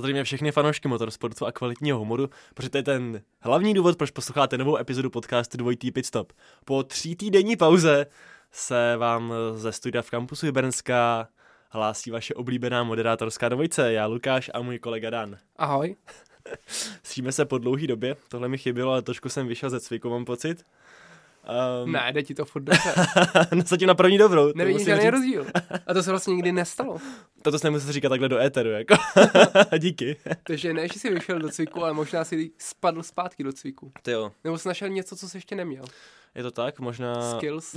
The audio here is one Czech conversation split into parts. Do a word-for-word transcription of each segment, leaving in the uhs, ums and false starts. Samozřejmě všechny fanoušky motorsportu a kvalitního humoru, protože to je ten hlavní důvod, proč posloucháte novou epizodu podcastu Dvojitý Pitstop. Po třítýdenní pauze se vám ze studia v kampusu Jibernska hlásí vaše oblíbená moderátorská dvojice, já Lukáš a můj kolega Dan. Ahoj. Slyšíme se po dlouhý době, tohle mi chybělo, ale trošku jsem vyšel ze cviku, mám pocit. Um... Ne, jde ti to furt dobře. No, zatím na první dobrou. Nevidím žádný rozdíl. A to se vlastně nikdy nestalo. Toto jsi nemusel říkat takhle do éteru, jako. Díky. Takže ne, že jsi vyšel do cviku, ale možná jsi spadl zpátky do cviku. Ty jo. Nebo jsi našel něco, co jsi ještě neměl. Je to tak, možná... Skills.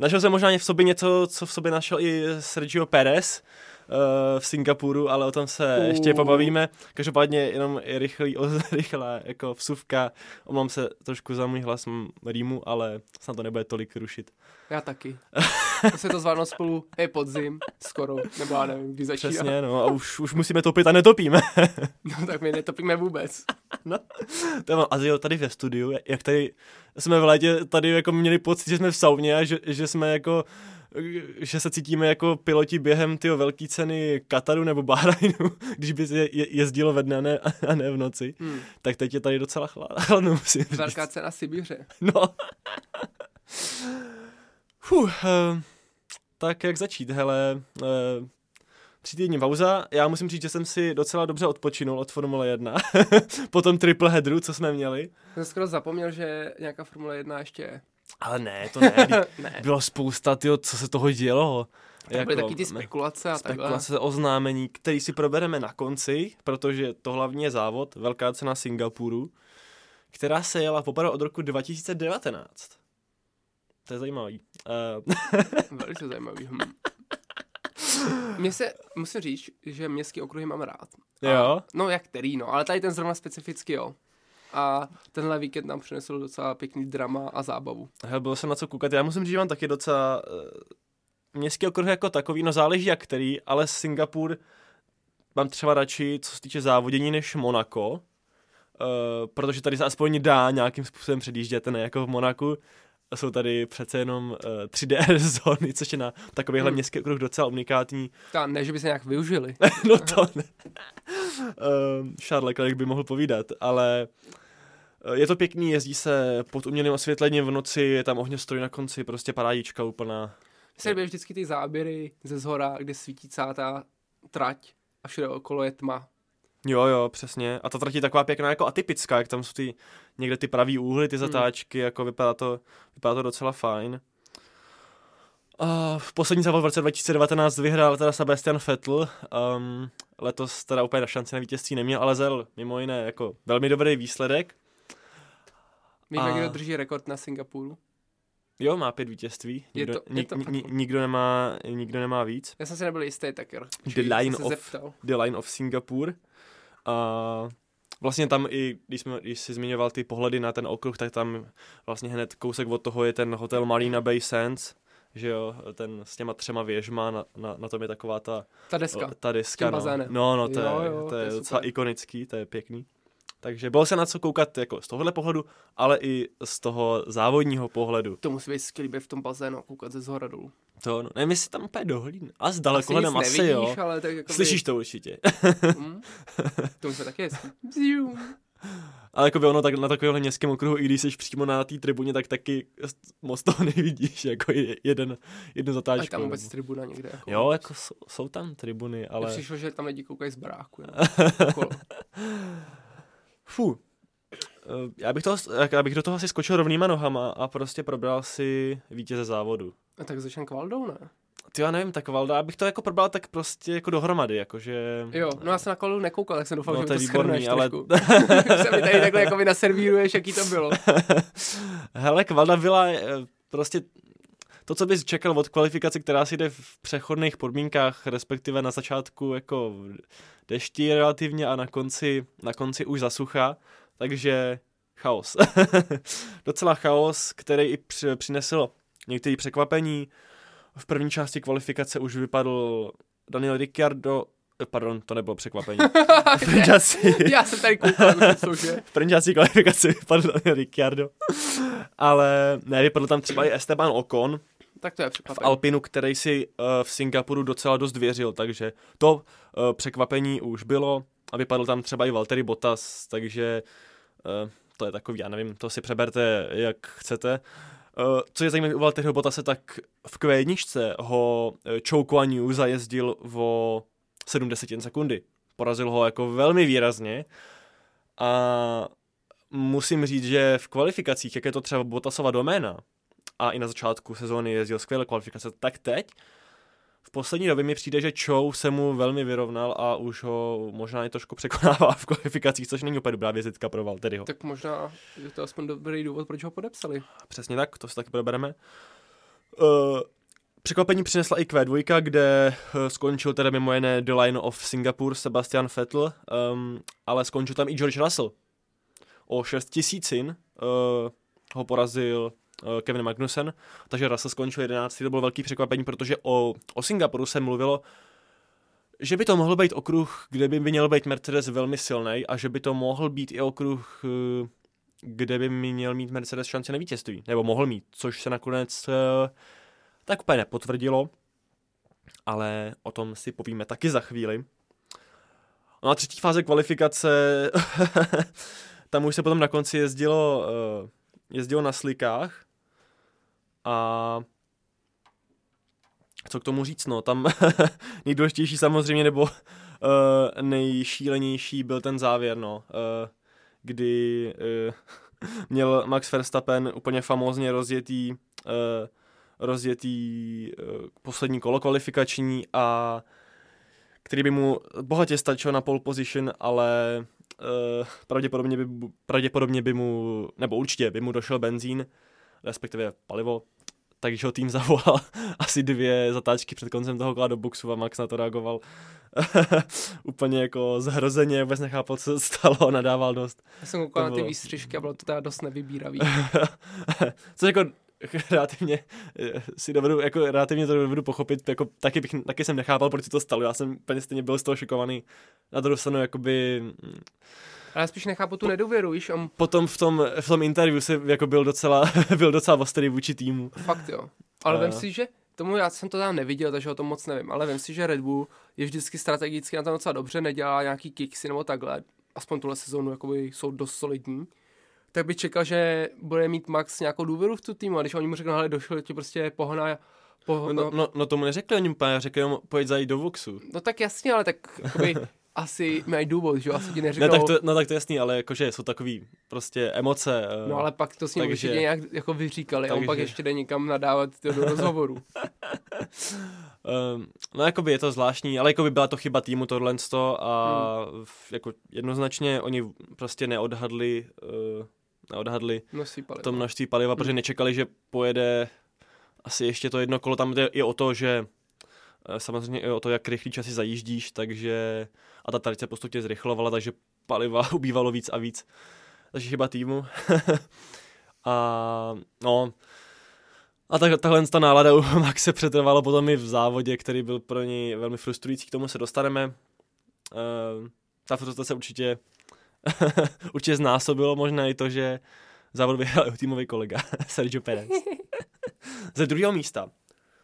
Našel jsem možná v sobě něco, co v sobě našel i Sergio Pérez v Singapuru, ale o tom se uh. ještě pobavíme. Každopádně jenom rychlý, rychlá jako vsuvka. Omlám se trošku za můj hlas, mám rýmu, ale snad to nebude tolik rušit. Já taky. To se to zvládlo spolu, je podzim, skoro, nebo já nevím, kdy začíná. Přesně, no a už, už musíme topit a netopíme. No tak my netopíme vůbec. No, a tady ve studiu, jak tady jsme v létě, tady jako měli pocit, že jsme v sauně a že, že jsme jako že se cítíme jako piloti během tyho velké ceny Kataru nebo Bahrajnu, když by se je, jezdilo ve dne a ne, a ne v noci, hmm. tak teď je tady docela chladno, musím říct. Velká cena Sibiře. No. Fuh, eh, tak jak začít, hele, eh, tři týdní pauza, já musím říct, že jsem si docela dobře odpočinul od Formule jedna, po tom triple headru, co jsme měli. Jsem skoro zapomněl, že nějaká Formule jedna ještě je. Ale ne, to ne. Ne. Bylo spousta, tyjo, co se toho dělo. Tak jako, byly taky ty spekulace a takhle. Spekulace, oznámení, který si probereme na konci, protože to hlavně je závod, velká cena Singapuru, která se jela poprvé od roku dva tisíce devatenáct. To je zajímavý. Uh... Velice zajímavý. Mně se, musím říct, že městský okruhy mám rád. A, jo? No jak který, no, ale tady ten zrovna specificky, jo. A tenhle víkend nám přinesl docela pěkný drama a zábavu. Hele, bylo se na co koukat. Já musím říct, že mám taky docela uh, městský okruh jako takový, no záleží jak který, ale Singapur mám třeba radši, co se týče závodění, než Monako, uh, protože tady se aspoň dá nějakým způsobem předjíždět, ne jako v Monaku. Jsou tady přece jenom uh, tři D R zóny, což je na takovýhle hmm. městský okruh docela unikátní. Ta, ne, že by se nějak využili. No to ne. uh, Charles Leclerc by mohl povídat, ale uh, je to pěkný, jezdí se pod umělým osvětlením v noci, je tam ohňostroj na konci, prostě parádička úplná. Se líbí vždycky ty záběry ze zhora, kde svítí celá ta trať a všude okolo je tma. Jo, jo, přesně. A ta trať je taková pěkná, jako atypická, jak tam jsou ty, někde ty pravý úhly, ty zatáčky, mm. jako vypadá to, vypadá to docela fajn. A v poslední závod v roce dva tisíce devatenáct vyhrál teda Sebastian Vettel. Um, letos teda úplně na šanci na vítězství neměl, ale zel mimo jiné, jako velmi dobrý výsledek. Víme, kdo drží rekord na Singapuru? Jo, má pět vítězství. Nikdo, je to, je to nik, nikdo, nemá, nikdo nemá víc. Já jsem si nebyl jistý, tak the line, of, the line of Singapur. A vlastně tam i, když, jsme, když jsi zmiňoval ty pohledy na ten okruh, tak tam vlastně hned kousek od toho je ten hotel Marina Bay Sands, že jo, ten s těma třema věžma, na, na, na tom je taková ta... Ta deska. Ta deska, no. No, no, to, jo, je, jo, to je, je docela ikonický, to je pěkný. Takže bylo se na co koukat jako z tohohle pohledu, ale i z toho závodního pohledu. To musí být skvělý v tom bazénu, koukat ze zhora dolů. To, no, nevím, jestli tam úplně dohlídne. A z dalekohledem asi, nevidíš, jo. Ale tak jako slyšíš by... to určitě. Mm. To musí taky hezky. Ale jako by ono tak, na takovémhle městském okruhu, i když jsi přímo na té tribuně, tak taky moc toho nevidíš, jako jeden, jednu zatáčku. Ale tam vůbec nebo... tribuna někde. Jako jo, jako jsou, jsou tam tribuny, ale... Já přišlo, že tam lidi koukají z baráku. Fů, já bych, toho, já bych do toho asi skočil rovnýma nohama a prostě probral si vítěze závodu. A tak začnem Kvaldou, ne? Ty já nevím, tak Valda, abych to jako probral tak prostě jako dohromady, jakože... Jo, no já jsem na Kvaldu nekoukal, tak jsem doufal, no, že to shrneš ale... trošku. Se mi tady takhle jako naservíruješ, jaký to bylo. Hele, Kvalda byla prostě... To, co bys čekal od kvalifikace, která si jde v přechodných podmínkách, respektive na začátku jako dešti relativně a na konci, na konci už zasucha, takže chaos. Docela chaos, který i přinesl některé překvapení. V první části kvalifikace už vypadl Daniel Ricciardo, pardon, to nebylo překvapení. Části... Já jsem tady koukal, že? V první části kvalifikace vypadl Daniel Ricciardo, ale ne, vypadl tam třeba i Esteban Ocon, tak to je překvapení. V Alpinu, který si uh, v Singapuru docela dost věřil, takže to uh, překvapení už bylo a vypadl tam třeba i Valtteri Bottas, takže uh, to je takový, já nevím, to si přeberte, jak chcete. Uh, co je zajímavé u Valtteriho Bottase, tak v Q jedničce ho Zhou Guanyu zajezdil o sedmdesátin sekundy. Porazil ho jako velmi výrazně a musím říct, že v kvalifikacích, jak je to třeba Bottasova doména, a i na začátku sezóny jezdil skvělé kvalifikace, tak teď v poslední době mi přijde, že Zhou se mu velmi vyrovnal a už ho možná i trošku překonává v kvalifikacích, což není úplně dobrá vizitka pro Valtteriho. Tak možná je to aspoň dobrý důvod, proč ho podepsali. Přesně tak, to si taky probereme. Uh, překvapení přinesla i Q dva, kde skončil teda mimo jiné The Lion of Singapore Sebastian Vettel, um, ale skončil tam i George Russell. O šest tisícin uh, ho porazil Kevin Magnussen, takže Russell skončil jedenáctý, to bylo velký překvapení, protože o, o Singapuru se mluvilo, že by to mohl být okruh, kde by měl být Mercedes velmi silný a že by to mohl být i okruh, kde by měl mít Mercedes šance na vítězství, nebo mohl mít, což se nakonec tak úplně nepotvrdilo, ale o tom si povíme taky za chvíli. No a třetí fáze kvalifikace, tam už se potom na konci jezdilo jezdilo na slikách. A co k tomu říct, no, tam nejdůležitější samozřejmě, nebo uh, nejšílenější byl ten závěr, no, uh, kdy uh, měl Max Verstappen úplně famózně rozjetý, uh, rozjetý uh, poslední kolo kvalifikační, a který by mu bohatě stačil na pole position, ale uh, pravděpodobně, by, pravděpodobně by mu, nebo určitě by mu došel benzín, respektive palivo, takže ho tým zavolal asi dvě zatáčky před koncem toho kola do boxu a Max na to reagoval úplně jako zhrozeně, vůbec nechápal, co se stalo, nadával dost. Já jsem koukal na ty výstřižky a bylo to teda dost nevybíravý. Což jako relativně si dovedu, jako relativně to dovedu pochopit, jako taky, bych, taky jsem nechápal, proč to stalo, já jsem úplně stejně byl z toho šokovaný, na druhou stranu jakoby... Ale spíš nechápu tu nedůvěru, víš? Am... Potom v tom, v tom interview se jako byl docela, byl docela ostrý vůči týmu. Fakt jo. Ale a... vem si, že tomu já jsem to tam neviděl, takže o tom moc nevím, ale vem si, že Red Bull je vždycky strategicky na tom docela dobře, nedělá nějaký kicksy nebo takhle, aspoň tuhle sezónu jakoby jsou dost solidní, tak bych čekal, že bude mít Max nějakou důvěru v tu týmu, a když oni mu řeknou, hele, došlo ti prostě pohna... pohna... No, no, no tomu neřekli oni, řekli mu, pojď zajít do boxu. No tak jasně, ale tak jakoby... Asi mají důvod, že jo, asi ti neřeknou... Ne, tak to, no tak to jasný, ale jakože jsou takový prostě emoce. No ale pak to s ním určitě nějak jako vyříkali, takže... a on pak ještě jde někam nadávat do rozhovoru. um, no jakoby je to zvláštní, ale jakoby byla to chyba týmu tohle a hmm. jako jednoznačně oni prostě neodhadli, uh, neodhadli to množství paliva, hmm. protože nečekali, že pojede asi ještě to jedno kolo, tam jde i o to, že... Samozřejmě i o to, jak rychlý časy zajíždíš, takže a ta trať se postupně zrychlovala, takže paliva ubývalo víc a víc. Takže chyba týmu. a no, a tak, tahle ta nálada u Maxe přetrvala potom i v závodě, který byl pro něj velmi frustrující, k tomu se dostaneme. Uh, ta frustrace určitě, určitě znásobilo možná i to, že závod vyhrál jeho týmový kolega Sergio Pérez. Ze druhého místa,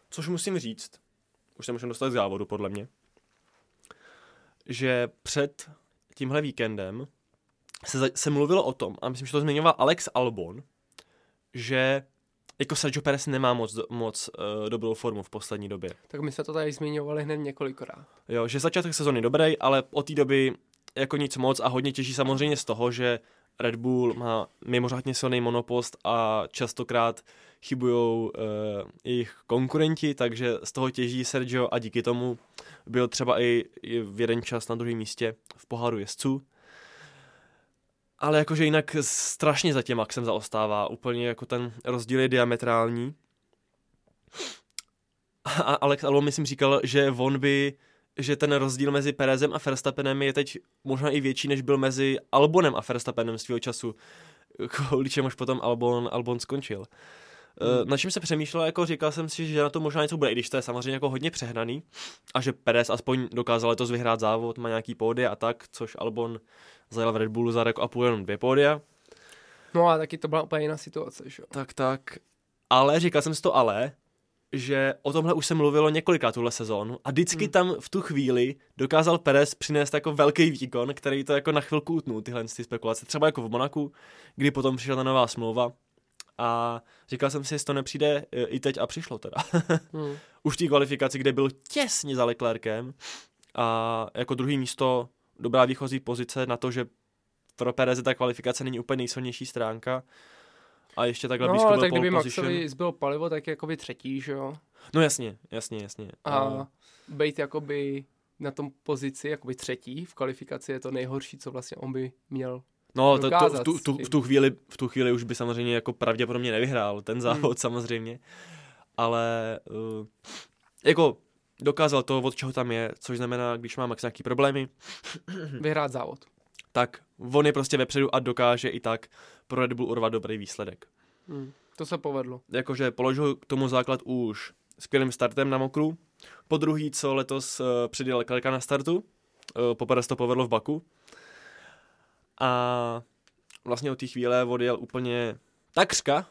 což musím říct, už se můžeme dostat k závodu, podle mě, že před tímhle víkendem se, za, se mluvilo o tom, a myslím, že to zmiňoval Alex Albon, že jako Sergio Perez nemá moc, moc uh, dobrou formu v poslední době. Tak my jsme to tady zmiňovali hned několikrát. Jo, že začátek sezóny dobrý, ale od té doby jako nic moc a hodně těží samozřejmě z toho, že Red Bull má mimořádně silný monopost a častokrát chybujou uh, jejich konkurenti, takže z toho těží Sergio a díky tomu byl třeba i v jeden čas na druhém místě v poháru jezdců. Ale jakože jinak strašně za tím Maxem zaostává, úplně jako ten rozdíl je diametrální. A Alex Albon myslím říkal, že on by že ten rozdíl mezi Perezem a Verstappenem je teď možná i větší, než byl mezi Albonem a Verstappenem svýho času. Kvůli čemuž potom Albon, Albon skončil. Hmm. Na čím se přemýšlel, jako říkal jsem si, že na to možná něco bude, i když to je samozřejmě jako hodně přehnaný a že Perez aspoň dokázal letos vyhrát závod, má nějaký pódia a tak, což Albon zajel v Red Bullu za rok a půl jenom dvě pódia. No a taky to byla úplně jiná situace, že jo? Tak, tak. Ale, říkal jsem si to ale, že o tomhle už se mluvilo několika tuhle sezónu a vždycky hmm. tam v tu chvíli dokázal Pérez přinést jako velký výkon, který to jako na chvilku utnul tyhle ty spekulace. Třeba jako v Monaku, kdy potom přišla ta nová smlouva a říkal jsem si, jestli to nepřijde i teď a přišlo teda. hmm. Už v té kvalifikaci, kde byl těsně za Leclerkem a jako druhý místo dobrá výchozí pozice na to, že pro Péreze ta kvalifikace není úplně nejsilnější stránka. A ještě takhle no, blízko byl pole position. No, ale tak kdyby Maxovi zbylo palivo, tak jakoby třetí, že jo? No jasně, jasně, jasně. A být jakoby na tom pozici jakoby třetí v kvalifikaci je to nejhorší, co vlastně on by měl no, dokázat. No, to, to, v, tu, v, tu chvíli, v tu chvíli už by samozřejmě jako pravděpodobně nevyhrál ten závod hmm. samozřejmě, ale uh, jako dokázal to, od čeho tam je, což znamená, když má Max nějaký problémy. Vyhrát závod. Tak on je prostě vepředu a dokáže i tak pro Red Bull urvat dobrý výsledek. Hmm, to se povedlo. Jakože položil k tomu základ už skvělým startem na mokru. Po druhý, co letos uh, přidal Leclerca na startu. Uh, Poprvé se to povedlo v Baku. A vlastně od té chvíle odjel úplně takřka,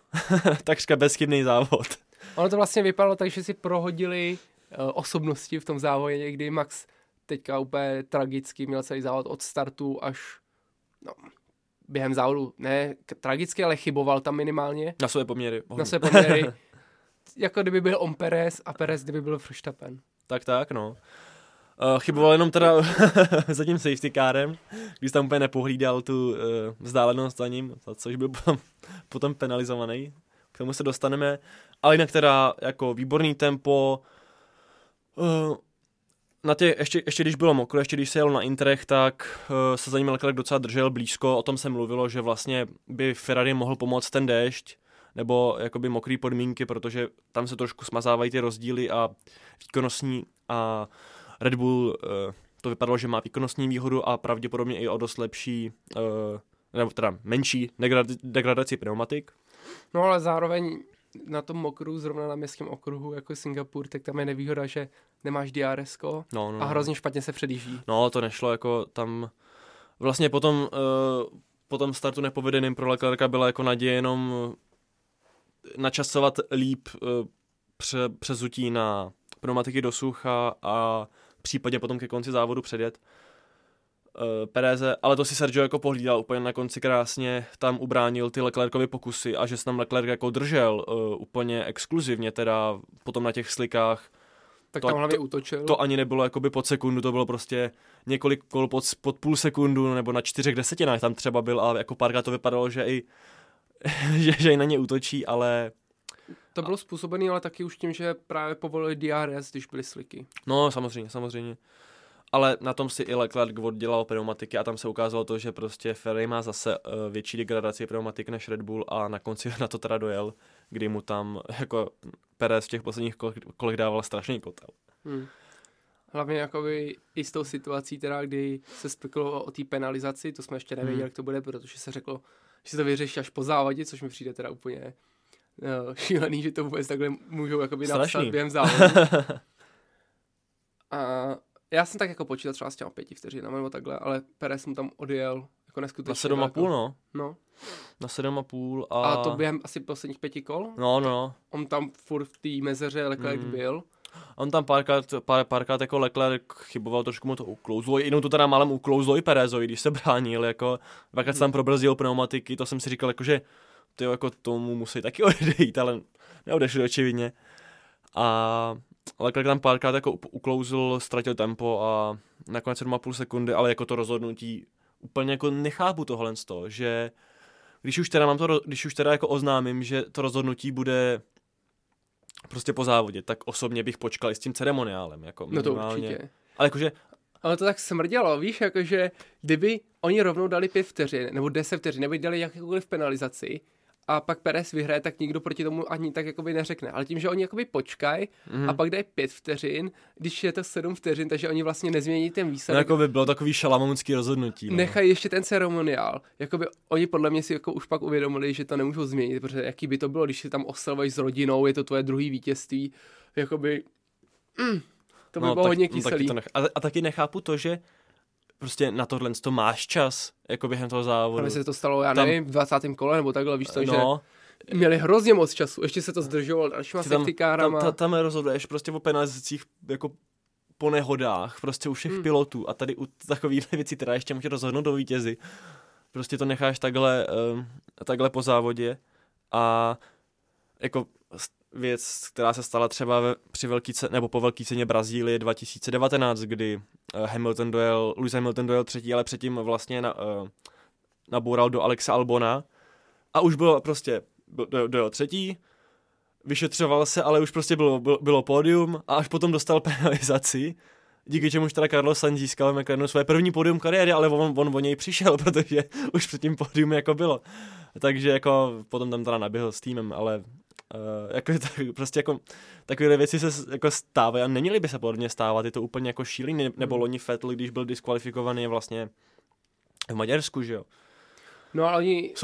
takřka bezchybný závod. Ono to vlastně vypadalo tak, že si prohodili uh, osobnosti v tom závodě někdy Max teďka úplně tragicky měl celý závod od startu až no, během závodu, ne tragicky, ale chyboval tam minimálně. Na své poměry. Hodně. Na své poměry. Jako kdyby byl on Pérez a Pérez kdyby byl Verstappen. Tak, tak, no. Uh, chyboval jenom teda za tím safety kárem, když tam úplně nepohlídal tu uh, vzdálenost za ním, za což byl potom, potom penalizovaný. K tomu se dostaneme. Ale jinak teda jako výborný tempo, uh, Na tě, ještě, ještě když bylo mokro, ještě když se jelo na Interech, tak uh, se za ním Leclerc docela držel blízko. O tom se mluvilo, že vlastně by Ferrari mohl pomoct ten déšť, nebo jakoby mokrý podmínky, protože tam se trošku smazávají ty rozdíly a výkonnostní. A Red Bull uh, to vypadalo, že má výkonnostní výhodu a pravděpodobně i o dost lepší, uh, nebo teda menší degrad- degradaci pneumatik. No ale zároveň na tom mokru, zrovna na městském okruhu, jako Singapur, tak tam je nevýhoda, že nemáš D R S ko no, no, a hrozně špatně se předjíždí. No, to nešlo, jako tam vlastně potom uh, po tom startu nepovedeným pro Leclerca byla jako naděje jenom načasovat líp uh, pře- přezutí na pneumatiky do sucha a případně potom ke konci závodu předjet uh, Péreze, ale to si Sergio jako pohlídal úplně na konci krásně, tam ubránil ty Leclercovy pokusy a že se tam Leclerc jako držel uh, úplně exkluzivně, teda potom na těch slikách. Tak to, tam hlavně útočil. To ani nebylo jakoby pod sekundu, to bylo prostě několik kol pod, pod půl sekundu, nebo na čtyřech desetinách tam třeba byl, a jako párkrát to vypadalo, že i, že, že i na ně útočí, ale... To bylo způsobené ale taky už tím, že právě povolili D R S, když byly sliky. No, samozřejmě, samozřejmě. Ale na tom si i Leclerc oddělal pneumatiky a tam se ukázalo to, že prostě Ferrari má zase uh, větší degradaci pneumatik než Red Bull a na konci na to teda dojel, kdy mu tam jako Pérez v těch posledních kolech dával strašný kotel. Hmm. Hlavně jakoby i s tou situací teda, kdy se spekulovalo o té penalizaci, to jsme ještě nevěděli, hmm. jak to bude, protože se řeklo, že se to vyřeší až po závodě, což mi přijde teda úplně uh, šílený, že to vůbec takhle můžou jakoby napsat během závodu. A já jsem tak jako počítal třeba s těma pěti vteřinami nebo takhle, ale Pérez mu tam odjel jako neskutečně. Na sedm a půl, no. No. Na sedm a půl a... A to během asi posledních pěti kol? No, no. On tam furt v té mezeře Leclerc mm. byl. On tam párkrát, pár, párkrát jako Leclerc chyboval, trošku mu to uklouzlo. Jednou to teda málem uklouzlo i Pérezovi, když se bránil, jako. Dvakrát se tam probrzdil pneumatiky, to jsem si říkal, jako, že tyjo, jako tomu musí taky odejít, ale neodešli očividně. A... Leclerc tam párkrát jako uklouzl, ztratil tempo a nakonec sedm a půl sekundy, ale jako to rozhodnutí úplně jako nechápu tohle z toho, že když už teda mám to, když už teda jako oznámím, že to rozhodnutí bude prostě po závodě, tak osobně bych počkal i s tím ceremoniálem, jako minimálně. No to určitě. Ale jakože... Ale to tak smrdělo, víš, jakože kdyby oni rovnou dali pět vteřin, nebo deset vteřin, nebo dali jakoukoliv penalizaci, a pak Pérez vyhraje, tak nikdo proti tomu ani tak jakoby neřekne. Ale tím, že oni jakoby počkají mm. a pak dají pět vteřin, když je to sedm vteřin, takže oni vlastně nezmění ten výsledek. No, jako by bylo takový šalamounský rozhodnutí. No. Nechají ještě ten ceremoniál. Jakoby oni podle mě si jako už pak uvědomili, že to nemůžou změnit, protože jaký by to bylo, když si tam oslavíš s rodinou, je to tvoje druhý vítězství, jakoby mm, to by no, bylo tak, hodně kyselý. No, taky to nech- a, a taky nechápu to, že prostě na tohle to máš čas, jako během toho závodu. Právě se to stalo, já nevím, tam, v dvacátém kole, nebo takhle, víš co, no, že... měli hrozně moc času, ještě se to zdržovalo dalšíma safety kárama. Tam, tam, tam rozhoduješ prostě o penalizacích jako po nehodách, prostě u všech hmm. pilotů a tady u takových věcí teda ještě může rozhodnout do vítězi. Prostě to necháš takhle, um, takhle po závodě a jako věc, která se stala třeba ve, při velký ceně, nebo po velký ceně Brazílie dva tisíce devatenáct, kdy Hamilton dojel, Lewis Hamilton dojel třetí, ale předtím vlastně na, uh, naboural do Alexe Albona a už bylo prostě, dojel, dojel třetí, vyšetřoval se, ale už prostě bylo, bylo, bylo pódium a až potom dostal penalizaci, díky čemuž teda Carlos Sainz získal v McLarenu své první pódium kariéry, ale on, on o něj přišel, protože už před tím pódium jako bylo. Takže jako potom tam teda naběhl s týmem, ale uh, jako tak, prostě jako takové věci se jako stávají a neměly by se podobně stávat, je to úplně jako šílený, nebo loni Vettel, když byl diskvalifikovaný vlastně v Maďarsku, že jo. No ale oni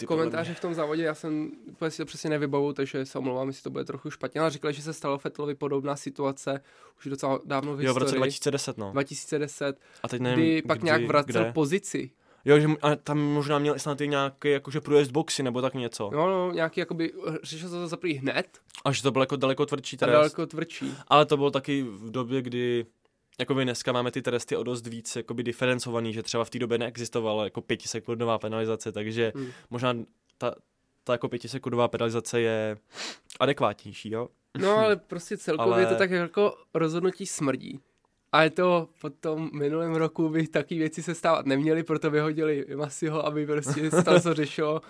v komentáři v tom závodě, já jsem si to přesně nevybavu, takže se omlouvám, jestli to bude trochu špatně, ale říkali, že se stalo Vettelovi podobná situace už docela dávno v historii. Jo, v roce dva tisíce deset, no. dva tisíce deset, a teď nevím, kdy pak kdy, nějak vracel kde? Pozici. Jo, že a tam možná měl snad i nějaký jakože průjezd boxy nebo tak něco. No, no, nějaký jakoby, řešil se to za prý hned. A že to bylo jako daleko tvrdší trest. A daleko tvrdší. Ale to bylo taky v době, kdy... Jako my dneska máme ty tresty o dost víc jakoby diferencovaný, že třeba v té době neexistovala jako pětisekundová penalizace, takže hmm. možná ta, ta jako pětisekundová penalizace je adekvátnější, jo? No ale prostě celkově ale... to tak jako rozhodnutí smrdí. A je to po tom minulém roku by taky věci se stávat neměly, proto vyhodili Masiho, aby prostě se tam co řešilo.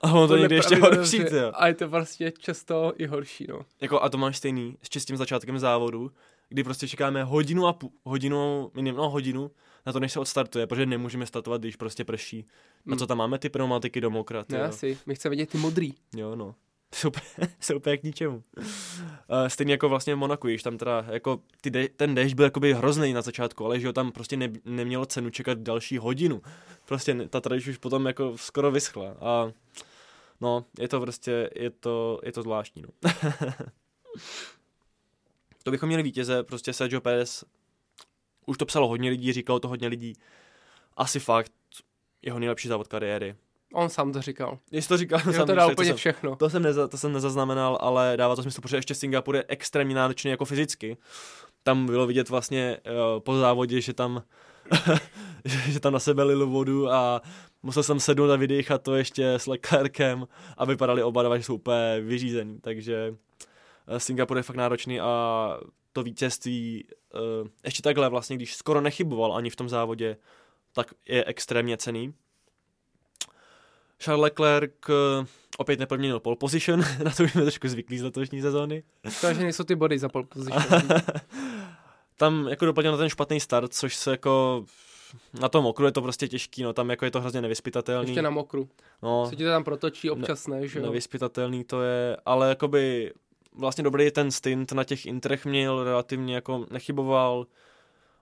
A ono to někdy ještě horší, jo. A je to prostě často i horší, no. Jako a to máš stejný s čistým začátkem závodu, kdy prostě čekáme hodinu a půl, hodinu, no hodinu na to, než se odstartuje, protože nemůžeme startovat, když prostě prší. Na co tam máme ty pneumatiky do mokra? No asi, my chceme vidět ty modrý. Jo, no. Super, super k ničemu. Stejně jako vlastně v Monaku, když tam teda, jako ty de- ten déšť byl jakoby hrozný na začátku, ale že jo, tam prostě ne- nemělo cenu čekat další hodinu. Prostě ta tradič už potom jako skoro vyschla a no, je to prostě, je to, je to zvláštní, no. To bychom měli vítěze, prostě Sergio Pérez, už to psalo hodně lidí, říkalo to hodně lidí, asi fakt jeho nejlepší závod kariéry. On sám to říkal. Jestli to říkal, sám to dal úplně to všechno. Jsem, to, jsem neza, to jsem nezaznamenal, ale dává to smysl, protože ještě Singapur je extrémně náročný jako fyzicky. Tam bylo vidět vlastně uh, po závodě, že tam, že tam na sebe lil vodu a musel jsem sednout a vydýchat to ještě s Leclerkem a vypadali oba dva, že jsou úplně vyřízený, takže... Singapur je fakt náročný a to vítězství uh, ještě takhle vlastně, když skoro nechyboval ani v tom závodě, tak je extrémně cenný. Charles Leclerc uh, opět neproměnil pole position, na to už jsme trošku zvyklí z letošní sezóny. Takže nejsou ty body za pole position. Tam jako dopadl na ten špatný start, což se jako na tom mokru je to prostě těžký, no tam jako je to hrozně nevyspytatelný. Ještě na mokru. No, se ti to tam protočí občas, ne, ne že jo? Nevyspytatelný to je, ale jakoby... Vlastně dobrý ten stint na těch interech měl, relativně jako nechyboval,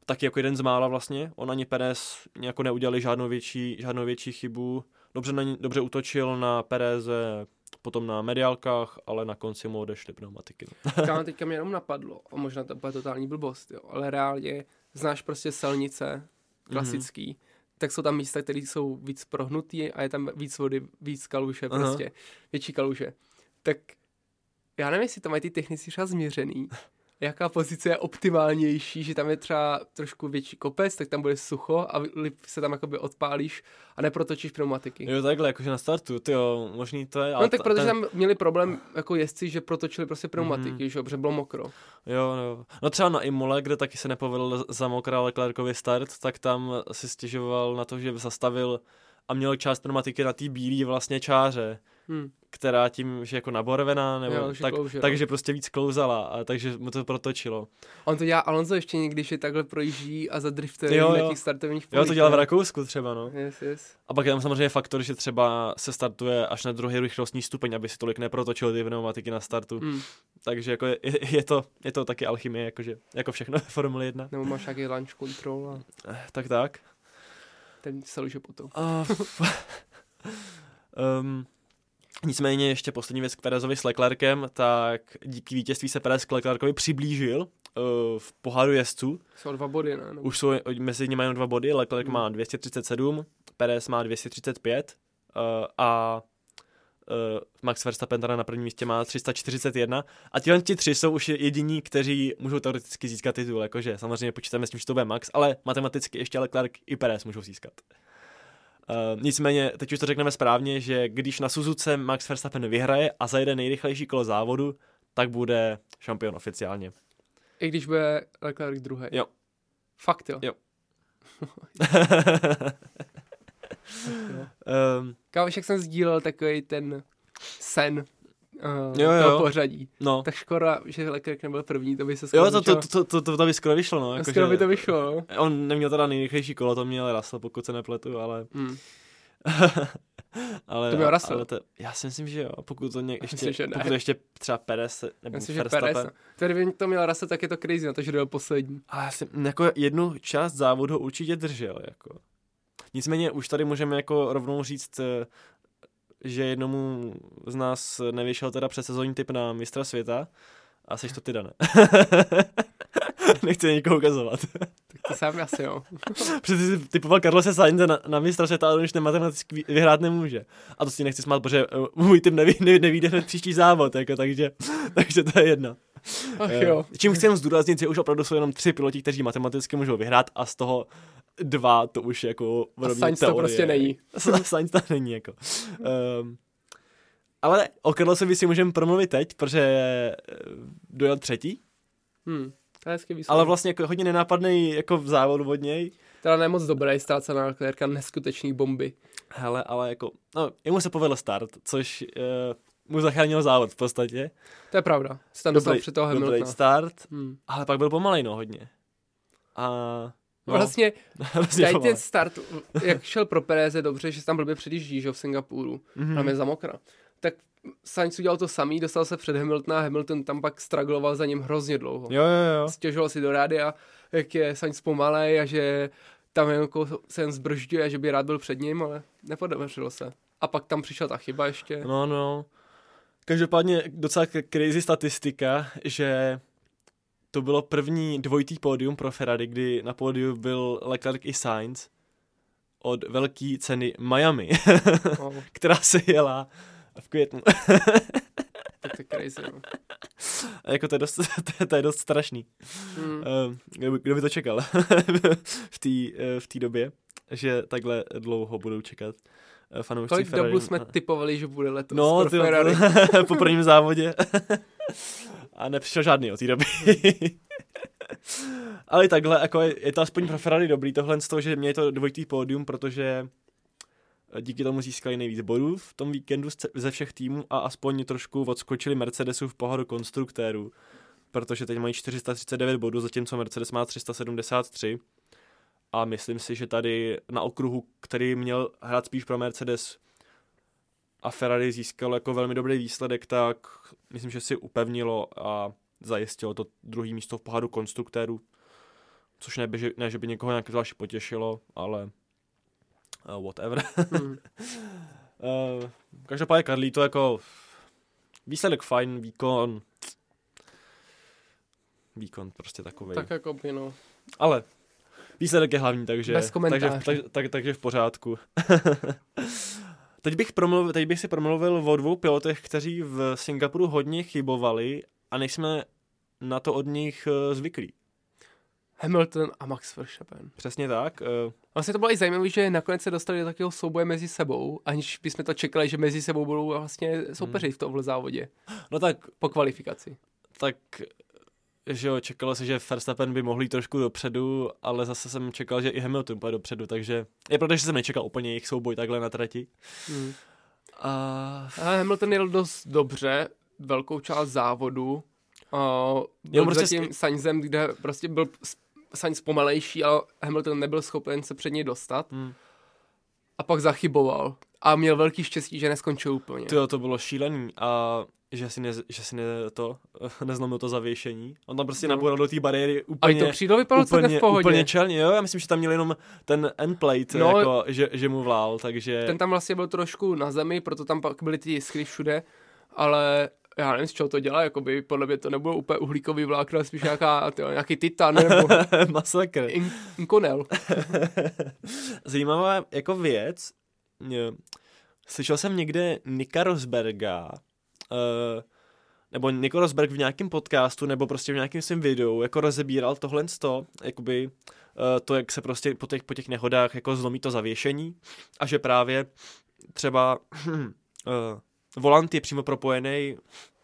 taky jako jeden z mála vlastně. On ani Pérez jako neudělali žádnou větší, žádnou větší chybu. Dobře, na, dobře útočil na Péreze, potom na mediálkách, ale na konci mu odešly pneumatiky. Kámo, teďka mě jenom napadlo, a možná to bude totální blbost, jo, ale reálně znáš prostě silnice, klasický, mm-hmm. tak jsou tam místa, které jsou víc prohnutý a je tam víc vody, víc kaluže prostě, uh-huh. větší kaluže. Tak já nevím, jestli to mají ty technici třeba změřený, jaká pozice je optimálnější, že tam je třeba trošku větší kopec, tak tam bude sucho a se tam jakoby odpálíš a neprotočíš pneumatiky. Jo, takhle, jakože na startu, tyjo, možný to je. No tak protože ten... tam měli problém jako jezdci, že protočili prostě pneumatiky, mm-hmm. že protože bylo mokro. Jo, jo. No třeba na Imole, kde taky se nepovedl za mokrá Leclercový start, tak tam si stěžoval na to, že zastavil a měl část pneumatiky na té bílé vlastně čáře. Hmm. která tím, že jako naborvená, nebo jo, tak, takže prostě víc klouzala, a takže mu to protočilo. On to dělá Alonso ještě někdy, že takhle projíždí a zadriftuje na těch startovních polích. Jo, to dělal v Rakousku třeba, no. Yes, yes. A pak je tam samozřejmě faktor, že třeba se startuje až na druhý rychlostní stupeň, aby si tolik neprotočil ty pneumatiky na startu. Hmm. Takže jako je, je, to, je to taky alchymie, jakože, jako všechno ve Formule jedna. Nebo máš nějaký launch control a... Tak, tak. Ten se lže potom. um, Nicméně ještě poslední věc k Pérezovi s Leclerkem, tak díky vítězství se Pérez k Leclerkovi přiblížil uh, v poháru jezdců. Jsou dva body, ne? Už jsou, mezi nimi jenom dva body, Leclerc hmm. má dvě stě třicet sedm, Pérez má dvě stě třicet pět uh, a Max Verstappen teda na prvním místě má tři sta čtyřicet jedna a ti ti tři jsou už jediní, kteří můžou teoreticky získat titul, jakože samozřejmě počítáme s tím, že to bude Max, ale matematicky ještě Leclerc i Pérez můžou získat. Uh, nicméně, teď už to řekneme správně, že když na Suzuce Max Verstappen vyhraje a zajede nejrychlejší kolo závodu, tak bude šampion oficiálně. I když bude Leclerc druhý. Jo. Fakt jo. Jo. um, Kámo, však jsem sdílel takový ten sen uh, jo, jo. toho pořadí. No. Tak škoda, že Leclerc nebyl první, to by se skoro jo, to, to, to, to, to, to by skoro vyšlo. No, jako skoro že, by to vyšlo. On neměl teda nejrychlejší kolo, to měl Russell, pokud se nepletu, ale... Hmm. ale to byl Russell. Ale to, já si myslím, že jo, pokud to ně, ještě, myslím, že pokud ještě třeba Pérez nebo Verstappen. Tady by to měl Russell, tak je to crazy na to, že byl poslední. Ale já jsem jako jednu část závodu určitě držel, jako... Nicméně už tady můžeme jako rovnou říct, že jednomu z nás nevyšel teda předsezonní typ na mistra světa a seš to ty, Dane. Nechci nikoho ukazovat. Tak to sám asi jo. Protože ty typoval Carlose Sainze na, na mistra světa, ale už matematicky vyhrát nemůže. A to si nechci smát, protože můj typ neví, neví, nevíde hned příští závod, jako, takže, takže to je jedna. Ach jo. Čím chci jen zdůraznit, že už opravdu jsou jenom tři piloti, kteří matematicky můžou vyhrát a z toho dva to už jako rovně teorie. A Sainz to prostě není. Sainz to není jako. Um, ale o Carlosovi si můžeme promluvit teď, protože dojel třetí. Hmm, to je hezký výsledek. Ale vlastně jako hodně nenápadnej jako v závodu od něj. Teda nemoc dobré, stát se na Leclerca neskutečný bomby. Hele, ale jako, no, jemu se povedl start, což... Uh, mu zachránil závod v podstatě. To je pravda. Se tam dostal před toho Hamiltona. Dobrý start, hmm. ale pak byl pomalej, no, hodně. A... No. Vlastně, vlastně tady ten start, jak šel pro Péreze dobře, že tam blbě předjíždí, že v Singapuru. Mm-hmm. Tam je zamokra. Tak Sainz udělal to samý, dostal se před Hamiltona a Hamilton tam pak stragloval za ním hrozně dlouho. Jo, jo, jo. Stěžoval si do rádia, jak je Sainz pomalej a že tam jen se jen zbržďuje a že by rád byl před ním, ale nepodařilo se. A pak tam přišla ta chyba ještě. No, no. Každopádně docela crazy statistika, že to bylo první dvojitý pódium pro Ferrari, kdy na pódiu byl Leclerc i Sainz od velké ceny Miami, oh. která se jela v květnu. Tak to je crazy. No. A jako to je dost, to, to je dost strašný. Hmm. Kdo, kdo by to čekal v té v té době, že takhle dlouho budou čekat. Kolik dobu jsme typovali, že bude letos no, pro Ferrari. Po prvním závodě. A nepřišel žádný od té doby. Ale i takhle, jako je, je to aspoň pro Ferrari dobrý tohle z toho, že mě je to dvojitý pódium, protože díky tomu získali nejvíc bodů v tom víkendu ze všech týmů a aspoň trošku odskočili Mercedesu v pohodu konstruktérů, protože teď mají čtyři sta třicet devět bodů, zatímco Mercedes má tři sta sedmdesát tři. A myslím si, že tady na okruhu, který měl hrát spíš pro Mercedes a Ferrari získal jako velmi dobrý výsledek, tak myslím, že si upevnilo a zajistilo to druhé místo v poháru konstruktérů, což ne, že, ne, že by někoho nějak zvlášť potěšilo, ale uh, whatever. Hmm. uh, každopádně Karlí to jako výsledek fajn, výkon, výkon prostě takovej. Tak jako by no. Ale... Výsledek je hlavní, takže, takže, tak, tak, takže v pořádku. teď, bych promluv, teď bych si promluvil o dvou pilotech, kteří v Singapuru hodně chybovali a nejsme na to od nich zvyklí. Hamilton a Max Verstappen. Přesně tak. Vlastně to bylo i zajímavé, že nakonec se dostali do takového souboje mezi sebou, aniž bychom to čekali, že mezi sebou budou vlastně soupeři hmm. v tomhle závodě. No tak po kvalifikaci. Tak... Že jo, čekalo se, že Verstappen by mohl jít trošku dopředu, ale zase jsem čekal, že i Hamilton půjde dopředu, takže je pravda, že jsem nečekal úplně jejich souboj takhle na trati. Mm. A... A Hamilton jel dost dobře, velkou část závodu, uh, byl prostě zatím s... Sainzem, kde prostě byl Sainz pomalejší, ale Hamilton nebyl schopen se před něj dostat mm. a pak zachyboval a měl velký štěstí, že neskončil úplně. Tyjo, to bylo šílený a... Že si, ne, že si ne to, nezlomil to zavěšení. On tam prostě no. naboural do té bariéry úplně... A to křídlo vypadalo úplně, úplně čelně, jo? Já myslím, že tam měl jenom ten endplate, no, jako, že, že mu vlál, takže... Ten tam vlastně byl trošku na zemi, proto tam pak byly ty jiskry všude, ale já nevím, z čeho to dělá, jakoby podle mě to nebylo úplně uhlíkový vlákno, ale spíš nějaká, tyjo, nějaký titan nebo... Masakr. In, inkonel. Zajímavá jako věc... Slyšel jsem někde Nicka Rosberga, uh, nebo Nico Rosberg v nějakém podcastu, nebo prostě v nějakém svém videu, jako rozebíral tohle to, jakoby uh, to, jak se prostě po těch, po těch nehodách jako zlomí to zavěšení a že právě třeba uh, volant je přímo propojený,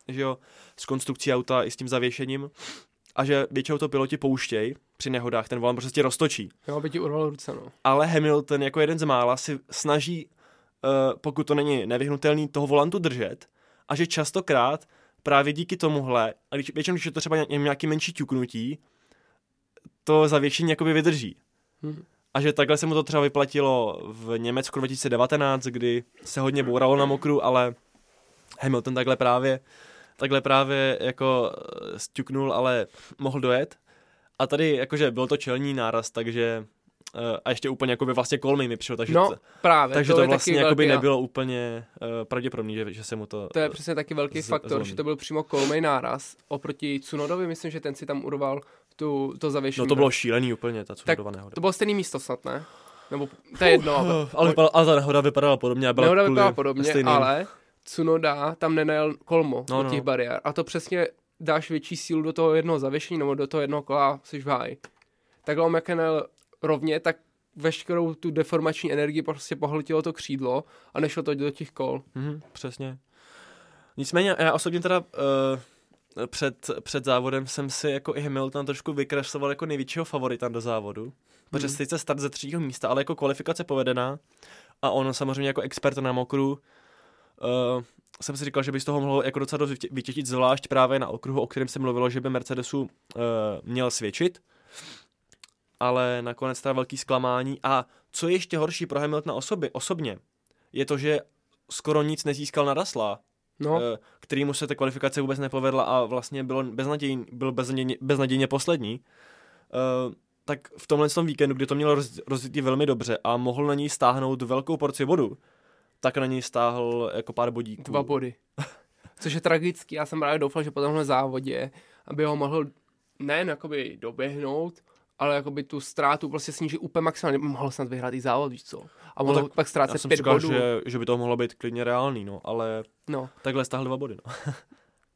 že jo, s konstrukcí auta i s tím zavěšením a že většinou to piloti pouštějí při nehodách, ten volant prostě roztočí. Jo, by ti urval ruce, no. Ale Hamilton jako jeden z mála si snaží, uh, pokud to není nevyhnutelný, toho volantu držet a že častokrát právě díky tomuhle, a když, většinou, když je to třeba nějaký menší ťuknutí, to zavěšení jakoby vydrží. Hmm. A že takhle se mu to třeba vyplatilo v Německu dva tisíce devatenáct, kdy se hodně bouralo na mokru, ale Hamilton takhle právě, takhle právě jako stuknul, ale mohl dojet. A tady jakože byl to čelní náraz, takže a ještě úplně jakoby vlastně kolmy mi přišlo, takže, no, právě, takže to, to vlastně jakoby velký, nebylo úplně uh, pravděpodobný, že, že se mu to... To je přesně taky velký z, faktor, zlomí. Že to byl přímo kolmej náraz oproti Tsunodovi, myslím, že ten si tam urval tu, to zavěšení. No to bylo šílený úplně, ta Tsunodova nehoda. To bylo stejné místo snad, ne? Nebo to je jedno. Uh, ale, ale, ale, ale ta nehoda vypadala podobně a byla nehoda vypadala podobně, stejným. Ale Tsunoda tam nenajel kolmo no, od no. těch bariér a to přesně dáš větší sílu do toho jednoho zavěšení nebo do toho jednoho kola, jsi v háji. Takhle on jak nejel rovně, tak veškerou tu deformační energii prostě pohltilo to křídlo a nešlo to do těch kol. Mm-hmm, přesně. Nicméně já osobně teda uh, před, před závodem jsem si jako i Hamilton trošku vykresloval jako největšího favorita do závodu, mm-hmm. protože sice start ze třetího místa, ale jako kvalifikace povedená a on samozřejmě jako expert na mokru uh, jsem si říkal, že by z toho mohlo jako docela dost vytěžit, zvlášť právě na okruhu, o kterém se mluvilo, že by Mercedesu uh, měl svědčit. Ale nakonec teda velký zklamání. A co je ještě horší pro Hamiltona osoby, osobně, je to, že skoro nic nezískal na Russella, no. kterýmu se ta kvalifikace vůbec nepovedla a vlastně byl beznadějně, byl beznadějně, beznadějně poslední. Uh, tak v tomhle tom víkendu, kdy to mělo roz, rozjetí velmi dobře a mohl na něj stáhnout velkou porci bodu, tak na něj stáhl jako pár bodíků. Dva body. Což je tragický. Já jsem právě doufal, že po tomhle závodě, aby ho mohl nejen jakoby doběhnout, ale jakoby tu ztrátu prostě sníží úplně maximálně. Mohl snad vyhrát i závod, víš co? A mohl no pak ztrácet pět říkal, bodů. Že, že by to mohlo být klidně reálný, no, ale no. takhle stáhl dva body, no.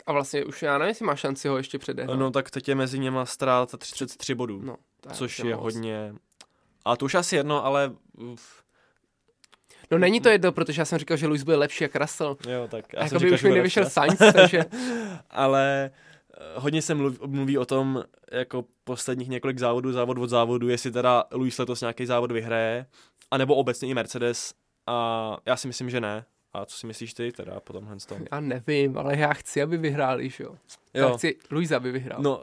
A vlastně už já nevím, jestli má šanci ho ještě předehnat. No tak teď je mezi něma ztráta třicet tři bodů, no, což je moc. Hodně... A to už asi jedno, ale... No není to jedno, protože já jsem říkal, že Lewis bude lepší jak Russell. Jo, tak. Já jsem říkal, už mi nevyšel Sainz, takže... ale... Hodně se mluví, mluví o tom, jako posledních několik závodů, závod od závodu, jestli teda Lewis letos nějaký závod vyhraje, anebo obecně i Mercedes. A já si myslím, že ne. A co si myslíš ty teda po tomhle z toho? Já nevím, ale já chci, aby vyhráli, že jo? Já chci Lewis, aby vyhrál. No.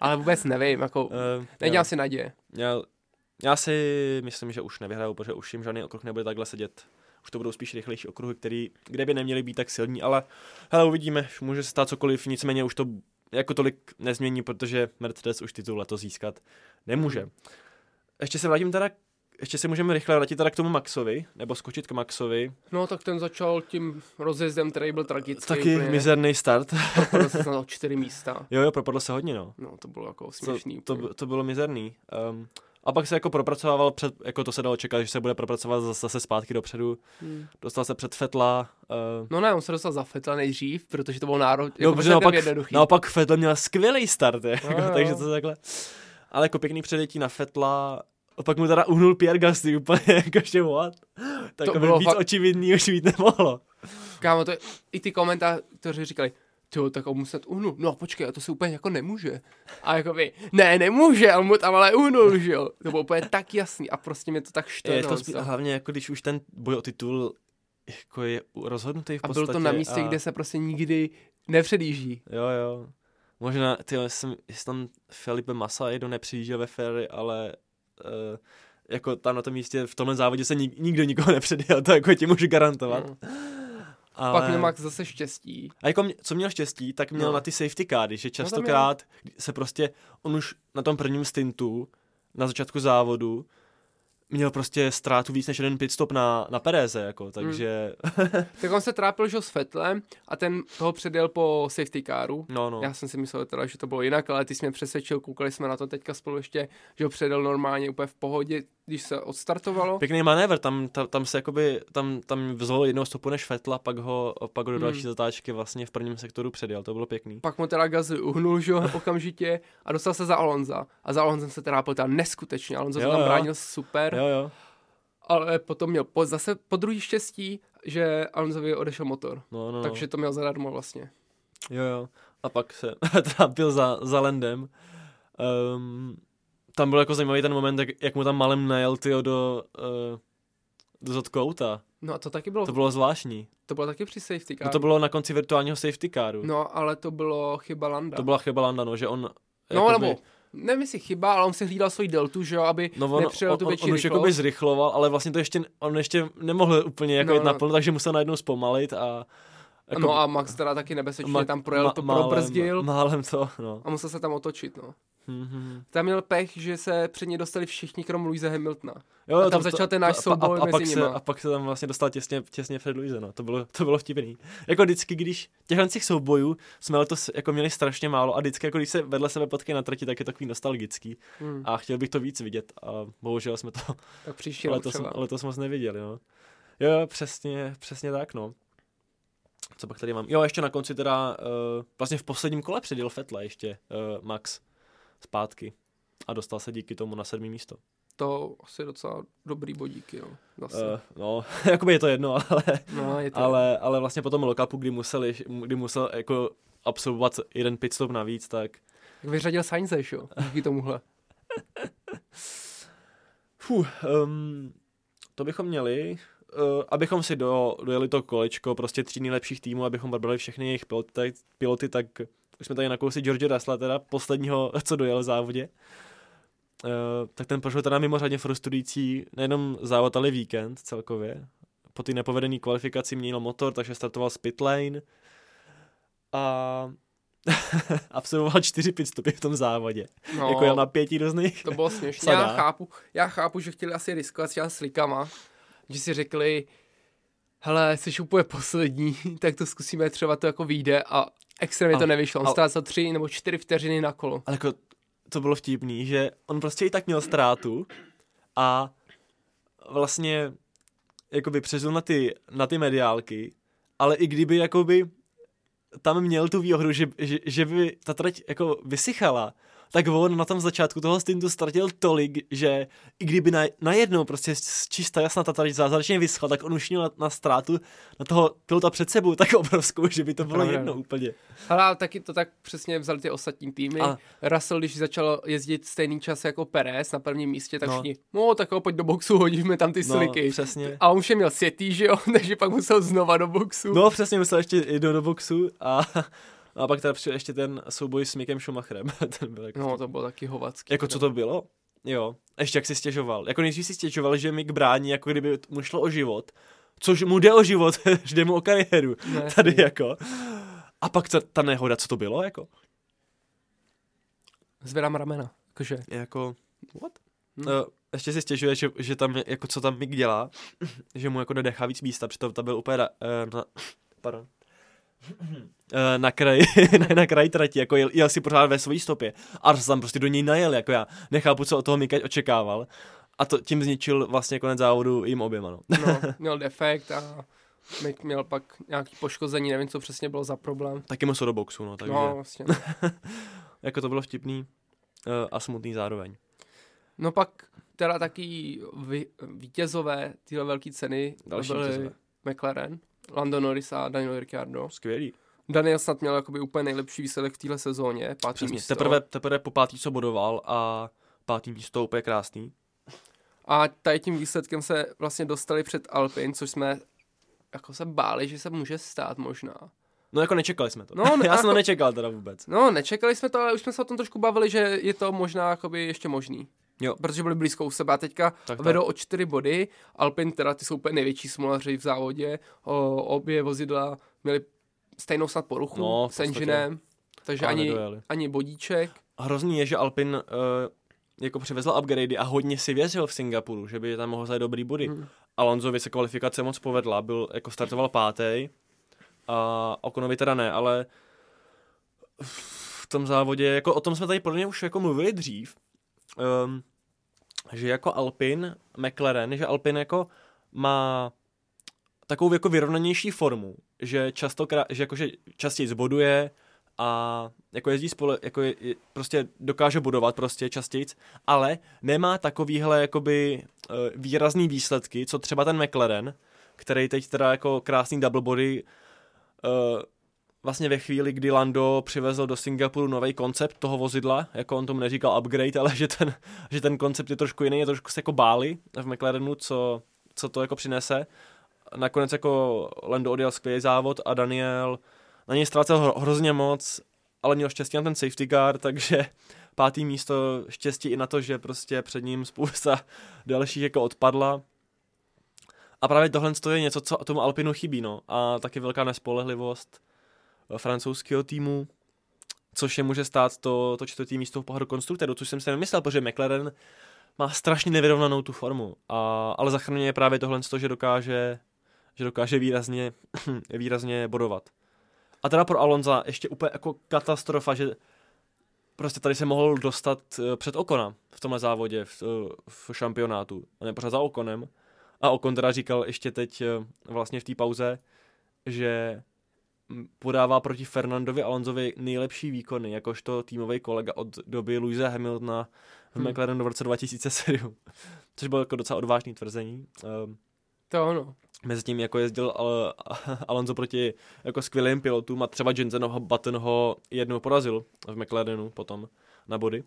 ale vůbec nevím, jako uh, nedělám si naděje. Já, já si myslím, že už nevyhraju, protože už jim žádný okruh nebude takhle sedět. Už to budou spíš rychlejší okruhy, který, kde by neměly být tak silní, ale hele, uvidíme, může se stát cokoliv, nicméně už to jako tolik nezmění, protože Mercedes už titul letos získat nemůže. Ještě se vrátím teda, ještě se můžeme rychle vrátit teda k tomu Maxovi, nebo skočit k Maxovi. No tak ten začal tím rozjezdem, který byl tragický. Taky úplně mizerný start. Propadl se na čtyři místa. Jo, jo, propadlo se hodně, no. No to bylo jako směšný. To, to, to bylo mizerný. Um, A pak se jako propracovával, před, jako to se dalo čekat, že se bude propracovat zase zpátky dopředu. Hmm. Dostal se před Vettela. Uh... No ne, on se dostal za Vettela nejdřív, protože to byl národ. No, jako naopak, naopak Vettel měl skvělý start, je, no, jako, takže to takhle. Ale jako pěkný předjetí na Vettela. A pak mu teda uhnul Pierre Gasly úplně jako ještě what? Tak to bylo víc fa- očividný, už víc nemohlo. Kámo, to je, i ty komentátoři říkali, tyjo, tak on muset uhnul. No počkej, a to se úplně jako nemůže. A jako by, ne, nemůže, on mu tam ale uhnul, že jo. To bylo úplně tak jasný a prostě mě to tak štrno. Spí- hlavně jako když už ten boj o titul jako je rozhodnutý v podstatě. A bylo to na místě, a... kde se prostě nikdy nepředjíždí. Jo, jo. Možná, tyjo, jsem, jestli tam Felipe Massa jednou nepřijížděl ve Ferrari, ale... Uh... jako tam na tom místě, v tomhle závodě se nik, nikdo nikoho nepředjel, to jako ti můžu garantovat. Mm. Ale... Pak měl Max zase štěstí. A jako mě, co měl štěstí, tak měl no. na ty safety kády, že častokrát no se prostě, on už na tom prvním stintu, na začátku závodu, měl prostě ztrátu víc než jeden pitstop na, na Pereze, jako, takže... Mm. tak on se trápil, že s Vettelem a ten toho předjel po safety caru. No, no. Já jsem si myslel teda, že to bylo jinak, ale ty jsi mě přesvědčil, koukali jsme na to teďka spolu ještě, že ho předjel normálně úplně v pohodě, když se odstartovalo. Pěkný manévr, tam, tam, tam se jakoby, tam, tam vzal jednou stopu než Vettela, pak ho, pak ho do další hmm. zatáčky vlastně v prvním sektoru předjel, to bylo pěkný. Pak mu teda Gasly uhnul, že ho, okamžitě a dostal se za Alonza. A za Alonzem se teda teda neskutečně, Alonso jo, tam jo. bránil super. Jo, jo. Ale potom měl po, zase po druhý štěstí, že Alonsovi odešel motor. No, no, takže to měl zadarmo vlastně. Jo, jo. A pak se trápil za, za Landem. Um, tam byl jako zajímavý ten moment, jak, jak mu tam malem najel tyjo do, uh, do zadkouta. No a to taky bylo... To bylo zvláštní. To bylo taky při safety caru. No to bylo na konci virtuálního safety caru. No, ale to bylo chyba Landa. To byla chyba Landa, no, že on... No, nebo... By... Nevím, jestli chyba, ale on si hlídal svůj deltu, že jo, aby no on, nepřijel on, tu větší rychlost. On už jakoby zrychloval, ale vlastně to ještě, on ještě nemohl úplně jako no, jít no. naplno, takže musel najednou zpomalit a... Jako, no a Max teda taky nebezpečně ma, tam projel, ma, to probrzdil. Málem to, no. A musel se tam otočit, no. Mm-hmm. Tam měl pech, že se před něj dostali všichni, krom Luise Hamiltona. Jo, a tam to, začal ten náš souboj mezi nimi. A pak se tam vlastně dostal těsně, těsně před Luise, no. To bylo, to bylo vtipný. Jako vždycky, když těchhle těch soubojů jsme letos jako měli strašně málo a vždycky, jako když se vedle sebe potkají na trati, tak je takový nostalgický. Mm. A chtěl bych to víc vidět a bohužel jsme to tak příští letos, letos moc neviděli, no. Jo, přesně, přesně tak, no. Co pak tady mám? Jo, ještě na konci teda uh, vlastně v posledním kole předjel Vettela ještě uh, Max zpátky a dostal se díky tomu na sedmý místo. To asi docela dobrý bodíky, no. Uh, no, jakoby je to jedno, ale, no, je to ale, jedno. ale vlastně po tom lock-upu, kdy musel, kdy musel jako absolvovat jeden pitstop navíc, tak... Jak vyřadil Sainze, jo, díky tomuhle. Fuh, um, to bychom měli... Uh, abychom si do, dojeli to kolečko, prostě tří nejlepších týmů, abychom probrali všechny jejich piloty, tak, piloty, tak už jsme tady nakousli George Russella, teda posledního, co dojel v závodě. Uh, tak ten prošel teda mimořádně frustrující, nejenom závod, ale víkend celkově. Po té nepovedené kvalifikaci měnil motor, takže startoval z pitlane a absolvoval čtyři pitstopy v tom závodě. No, jako jel na pěti různých. To bylo směšné. Já chápu, já chápu, že chtěli asi riskovat s těma slikama. Že si řekli, hele, jsi úplně poslední, tak to zkusíme, třeba to jako vyjde a extrémně a, to nevyšlo. On ztrácel tři nebo čtyři vteřiny na kolo. Ale jako to bylo vtipný, že on prostě i tak měl ztrátu a vlastně jakoby přežil na ty, na ty mediálky, ale i kdyby jakoby tam měl tu výhodu, že, že, že by ta trať jako vysychala, tak on na tom začátku toho stintu ztratil tolik, že i kdyby na, najednou prostě čistá jasná ta tady zázračně vyschla, tak on už měl na, na ztrátu na toho pilota před sebou tak obrovskou, že by to bylo no, jedno no. úplně. Hele, taky to tak přesně vzali ty ostatní týmy. A Russell, když začal jezdit stejný čas jako Perez na prvním místě, tak no. všichni, no tak ho, pojď do boxu, hodíme tam ty no, sliky. Přesně. A on už je měl světý, že jo, takže pak musel znova do boxu. No přesně, musel ještě jednou do boxu a... A pak teda přijel ještě ten souboj s Mickem Schumacherem. Ten byl jako... No, to bylo taky hovacký. Jako co to bylo? Jo, ještě jak si stěžoval. Jako nejdřív si stěžoval, že Mick brání, jako kdyby mu šlo o život. Což mu jde o život, jde mu o kariéru. Ne, tady ne. jako. A pak ta, ta nehoda, co to bylo? Jako? Zvedám ramena. Jakože? Jako, what? Hmm. Uh, ještě si stěžuje, že, že tam, jako co tam Mick dělá, že mu jako nedechá víc místa, protože tam byl úplně... Uh, na... Pardon. Na kraji, na kraji trati, jako jel, jel si pořád ve své stopě. A tam prostě do něj najel, jako já nechápu, co od toho Mika očekával. A to tím zničil vlastně konec závodu jim oběma, no. No, měl defekt a Mik měl pak nějaký poškození, nevím, co přesně bylo za problém. Taky musel do boxu, no, takže. No, vlastně. Jako to bylo vtipný a smutný zároveň. No pak teda taky vy, vítězové tyhle velké ceny byly McLaren. Lando Norris a Daniel Ricciardo. Skvělý. Daniel snad měl jakoby úplně nejlepší výsledek v téhle sezóně, pátý Přesně. místo. Teprve, teprve po pátý co bodoval a pátý místo úplně krásný. A tady tím výsledkem se vlastně dostali před Alpine, což jsme jako se báli, že se může stát možná. No jako nečekali jsme to. No, ne, já jsem to nečekal teda vůbec. No nečekali jsme to, ale už jsme se o tom trošku bavili, že je to možná jakoby ještě možný. Jo. Protože byli blízko u sebe a teďka tak vedou tak. o čtyři body. Alpine teda ty jsou úplně největší smolaři v závodě. O, obě vozidla měly stejnou snad poruchu no, s enginem, takže ani, ani bodíček. Hrozný je, že Alpine uh, jako přivezl upgradey a hodně si věřil v Singapuru, že by tam mohl zajít dobrý body. Hmm. Alonsovi se kvalifikace moc povedla, byl jako startoval pátý a Okonovi teda ne, ale v tom závodě, jako o tom jsme tady podle mě už jako mluvili dřív, Um, že jako Alpine, McLaren, že Alpine jako má takovou jako vyrovnanější formu, že častokrát, že jakože častěji zboduje a jako jezdí spole, jako je, prostě dokáže bodovat prostě častěji, ale nemá takovýhle jakoby výrazný výsledky, co třeba ten McLaren, který teď teda jako krásný double body uh, vlastně ve chvíli, kdy Lando přivezl do Singapuru nový koncept toho vozidla, jako on tomu neříkal upgrade, ale že ten, že ten koncept je trošku jiný, je trošku se jako báli v McLarenu, co, co to jako přinese. Nakonec jako Lando odjel skvělý závod a Daniel na něj ztrácel hrozně moc, ale měl štěstí na ten safety car, takže pátý místo, štěstí i na to, že prostě před ním spousta dalších jako odpadla. A právě tohle je něco, co tomu Alpinu chybí, no. A taky velká nespolehlivost francouzského týmu, což je může stát to, to čtvrtý místo v poháru konstruktorů, což jsem si nemyslel, protože McLaren má strašně nevyrovnanou tu formu, a, ale zachraňuje je právě tohle, že dokáže, že dokáže výrazně, výrazně bodovat. A teda pro Alonza ještě úplně jako katastrofa, že prostě tady se mohl dostat před Okona v tomhle závodě, v, v šampionátu, a ne pořád za Okonem. A Okon teda říkal ještě teď vlastně v té pauze, že podává proti Fernandovi Alonsovi nejlepší výkony, jakožto týmový kolega od doby Lewise Hamiltona v hmm. McLarenu v roce dva tisíce sedm. Což bylo jako docela odvážný tvrzení. To ono. Mezitím jako jezdil Al- Alonso proti jako skvělým pilotům a třeba Jensenho Button ho jednou porazil v McLarenu potom na body.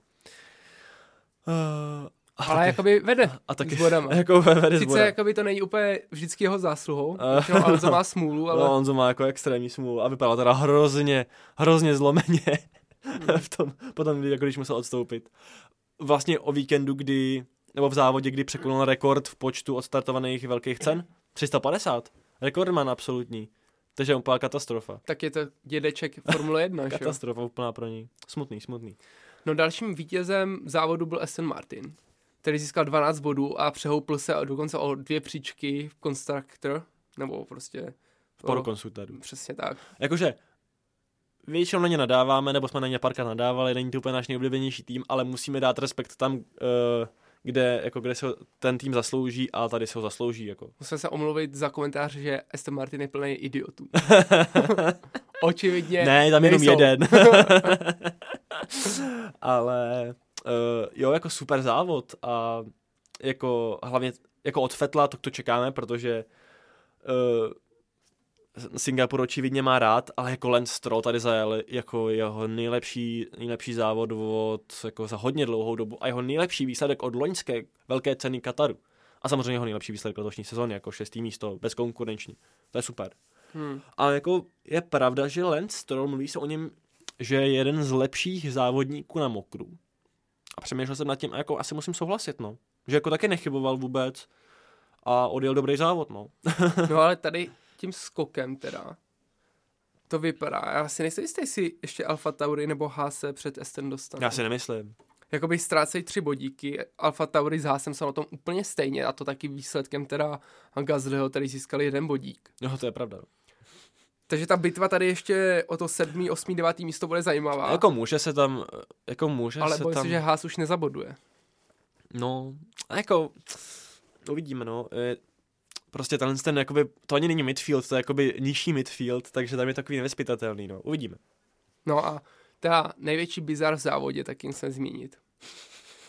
Uh... A ale taky, jakoby vede a taky, s bodama. Jako vede Sice s bodama. Jakoby to není úplně vždycky jeho zásluhou, protože uh, Alonso no, má smůlu, ale... No, Alonso má jako extrémní smůlu a vypadal teda hrozně, hrozně zlomeně hmm. v tom, potom, jako když musel odstoupit. Vlastně o víkendu, kdy, nebo v závodě, kdy překonal rekord v počtu odstartovaných velkých cen, tři sta padesát, rekordman absolutní, takže úplná katastrofa. Tak je to dědeček Formule jedna, že jo? Katastrofa úplná pro ní, smutný, smutný. No dalším vítězem závodu byl Aston Martin, který získal dvanáct bodů a přehoupl se dokonce o dvě příčky v Constructor, nebo prostě... V poru konstruktérů. Přesně tak. Jakože většinou na ně nadáváme, nebo jsme na ně párkrát nadávali, není to úplně náš nejoblíbenější tým, ale musíme dát respekt tam, kde, jako, kde se ten tým zaslouží a tady se ho zaslouží. Jako. Musím se omluvit za komentář, že Aston Martin je plný idiotů. Očividně ne, tam jenom jeden. Ale... Uh, jo, jako super závod a jako hlavně jako od Vettela to, to čekáme, protože uh, Singapur očividně má rád, ale jako Lance Stroll tady zajel jako jeho nejlepší, nejlepší závod od, jako za hodně dlouhou dobu a jeho nejlepší výsledek od loňské velké ceny Kataru. A samozřejmě jeho nejlepší výsledek letošní sezóny, jako šestý místo, bezkonkurenční. To je super. Hmm. A jako je pravda, že Lance Stroll, mluví se o něm, že je jeden z lepších závodníků na mokru. A přemýšlel jsem nad tím a jako asi musím souhlasit, no. Že jako taky nechyboval vůbec a odjel dobrý závod, no. No ale tady tím skokem teda to vypadá. Já si nejsem jistý, jestli ještě Alfa Tauri nebo Haas před Aston dostanou. Já si nemyslím. Jakoby ztrácejí tři bodíky. Alfa Tauri s Haasem jsou na tom úplně stejně a to taky výsledkem teda Gaslyho, který získali jeden bodík. No to je pravda. Takže ta bitva tady ještě o to sedmý, osmý, devátý místo bude zajímavá. Jako může se tam, jako může se tam... Ale bojím se, že Haas už nezaboduje. No, jako, uvidíme, no. Prostě tenhle ten, jakoby, to ani není midfield, to je jakoby nižší midfield, takže tam je takový nevyzpytatelný, no. Uvidíme. No a ta největší bizar v závodě, tak jim se zmínit.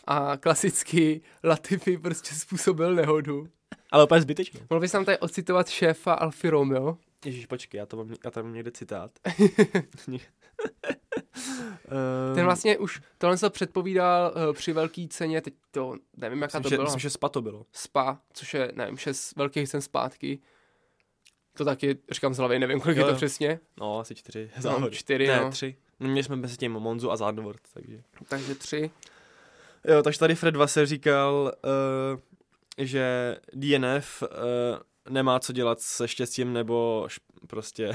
A klasicky Latifi prostě způsobil nehodu. Ale opět zbytečně. Mohl bys tam tady ocitovat šéfa Alfy Romeo? Ježíš, počkej, já to mám, já tam mám někde citát. Ten vlastně už, tohle se předpovídal uh, při velký ceně, teď to, nevím, jaká myslím, to že, bylo. Myslím, že Spa to bylo. Spa, což je, nevím, šest velkých cen zpátky. To taky, říkám z hlavy, nevím, kolik jo, je to přesně. No, asi čtyři závody. No, čtyři, ne, no. tři. No, měli jsme mezi tím Monzu a Zandvoort, takže. Takže tři. Jo, takže tady Fred Vasseur říkal, uh, že D N F... Uh, nemá co dělat se štěstím nebo šp- prostě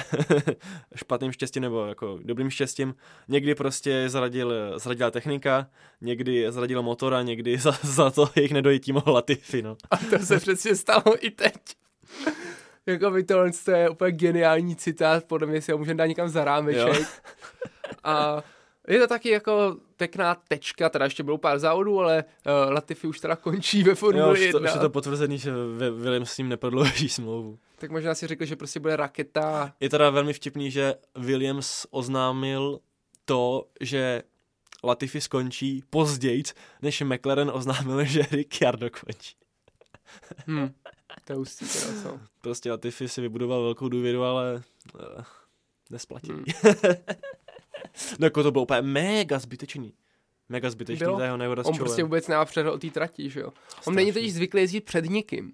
špatným štěstím nebo jako dobrým štěstím. Někdy prostě zradil, zradila technika, někdy zradila motora, někdy za, za to jejich nedojítí mohl Latifi, no. A to se přesně stalo i teď. Jakoby tohle to je úplně geniální citát, podle mě si ho můžeme dát někam za rámeček. A Je to taky jako pěkná tečka, teda ještě bylo pár závodů, ale uh, Latifi už teda končí ve Formuli jedna. Jo, už je to potvrzený, že Williams s ním neprodlouží smlouvu. Tak možná si řekl, že prostě bude raketa. Je teda velmi vtipný, že Williams oznámil to, že Latifi skončí později, než McLaren oznámil, že Ricciardo končí. Hmm, to je ústí teda jsou. Prostě Latifi si vybudoval velkou důvěru, ale uh, nesplatí. Hmm. No jako to bylo úplně mega zbytečný. Mega zbytečný, ta jeho nehoda s čolem. On prostě vůbec nepřehl o té trati, že jo. Strašný. On není totiž zvyklý jezdit před nikým.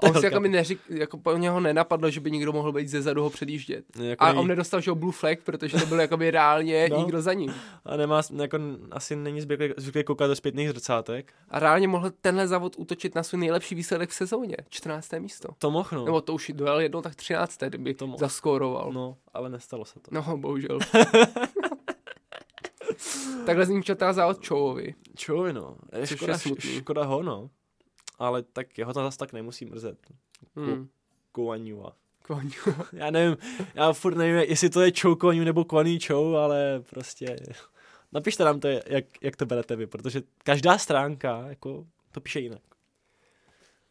On si jako mi neřík, jako po něho nenapadlo, že by někdo mohl být zezadu ho předjíždět. Jako a on nedostal, že ho blue flag, protože to byl jakoby reálně no. Nikdo za ním. A nemá, jako asi není zvyklý, zvyklý koukat do zpětných zrcátek. A reálně mohl tenhle závod útočit na svůj nejlepší výsledek v sezóně. čtrnácté místo. To mohl, no. Nebo to už dojel jednou, tak třinácté, kdyby zaskóroval. No, ale nestalo se to. No, bohužel. Takhle zničil ten závod Zhouovi. Zhouovi, no. Je škoda, škoda ho, no. Ale tak jeho to zase tak nemusí mrzet. Hmm. Guanyua. Guanyua. Já nevím, já furt nevím, jestli to je Zhou Guanyu nebo Guanyu Zhou, ale prostě napište nám to, jak, jak to berete vy, protože každá stránka jako to píše jinak.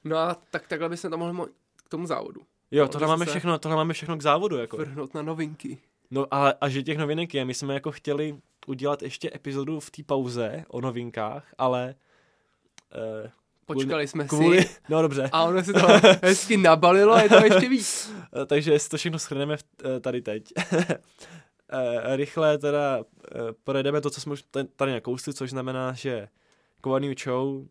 No a tak takhle bychom to mohli mo- k tomu závodu. Jo, no, tohle, máme se... všechno, tohle máme všechno k závodu. Jako. Vrhnout na novinky. No ale a že těch novinek je, my jsme jako chtěli udělat ještě epizodu v té pauze o novinkách, ale... Eh, Počkali jsme kvůli, si, no dobře. A ono se to hezky nabalilo a je to ještě víc. Takže si to všechno shrneme tady teď. Rychle teda projedeme to, co jsme už tady nakousli, což znamená, že Guanyu Zhou,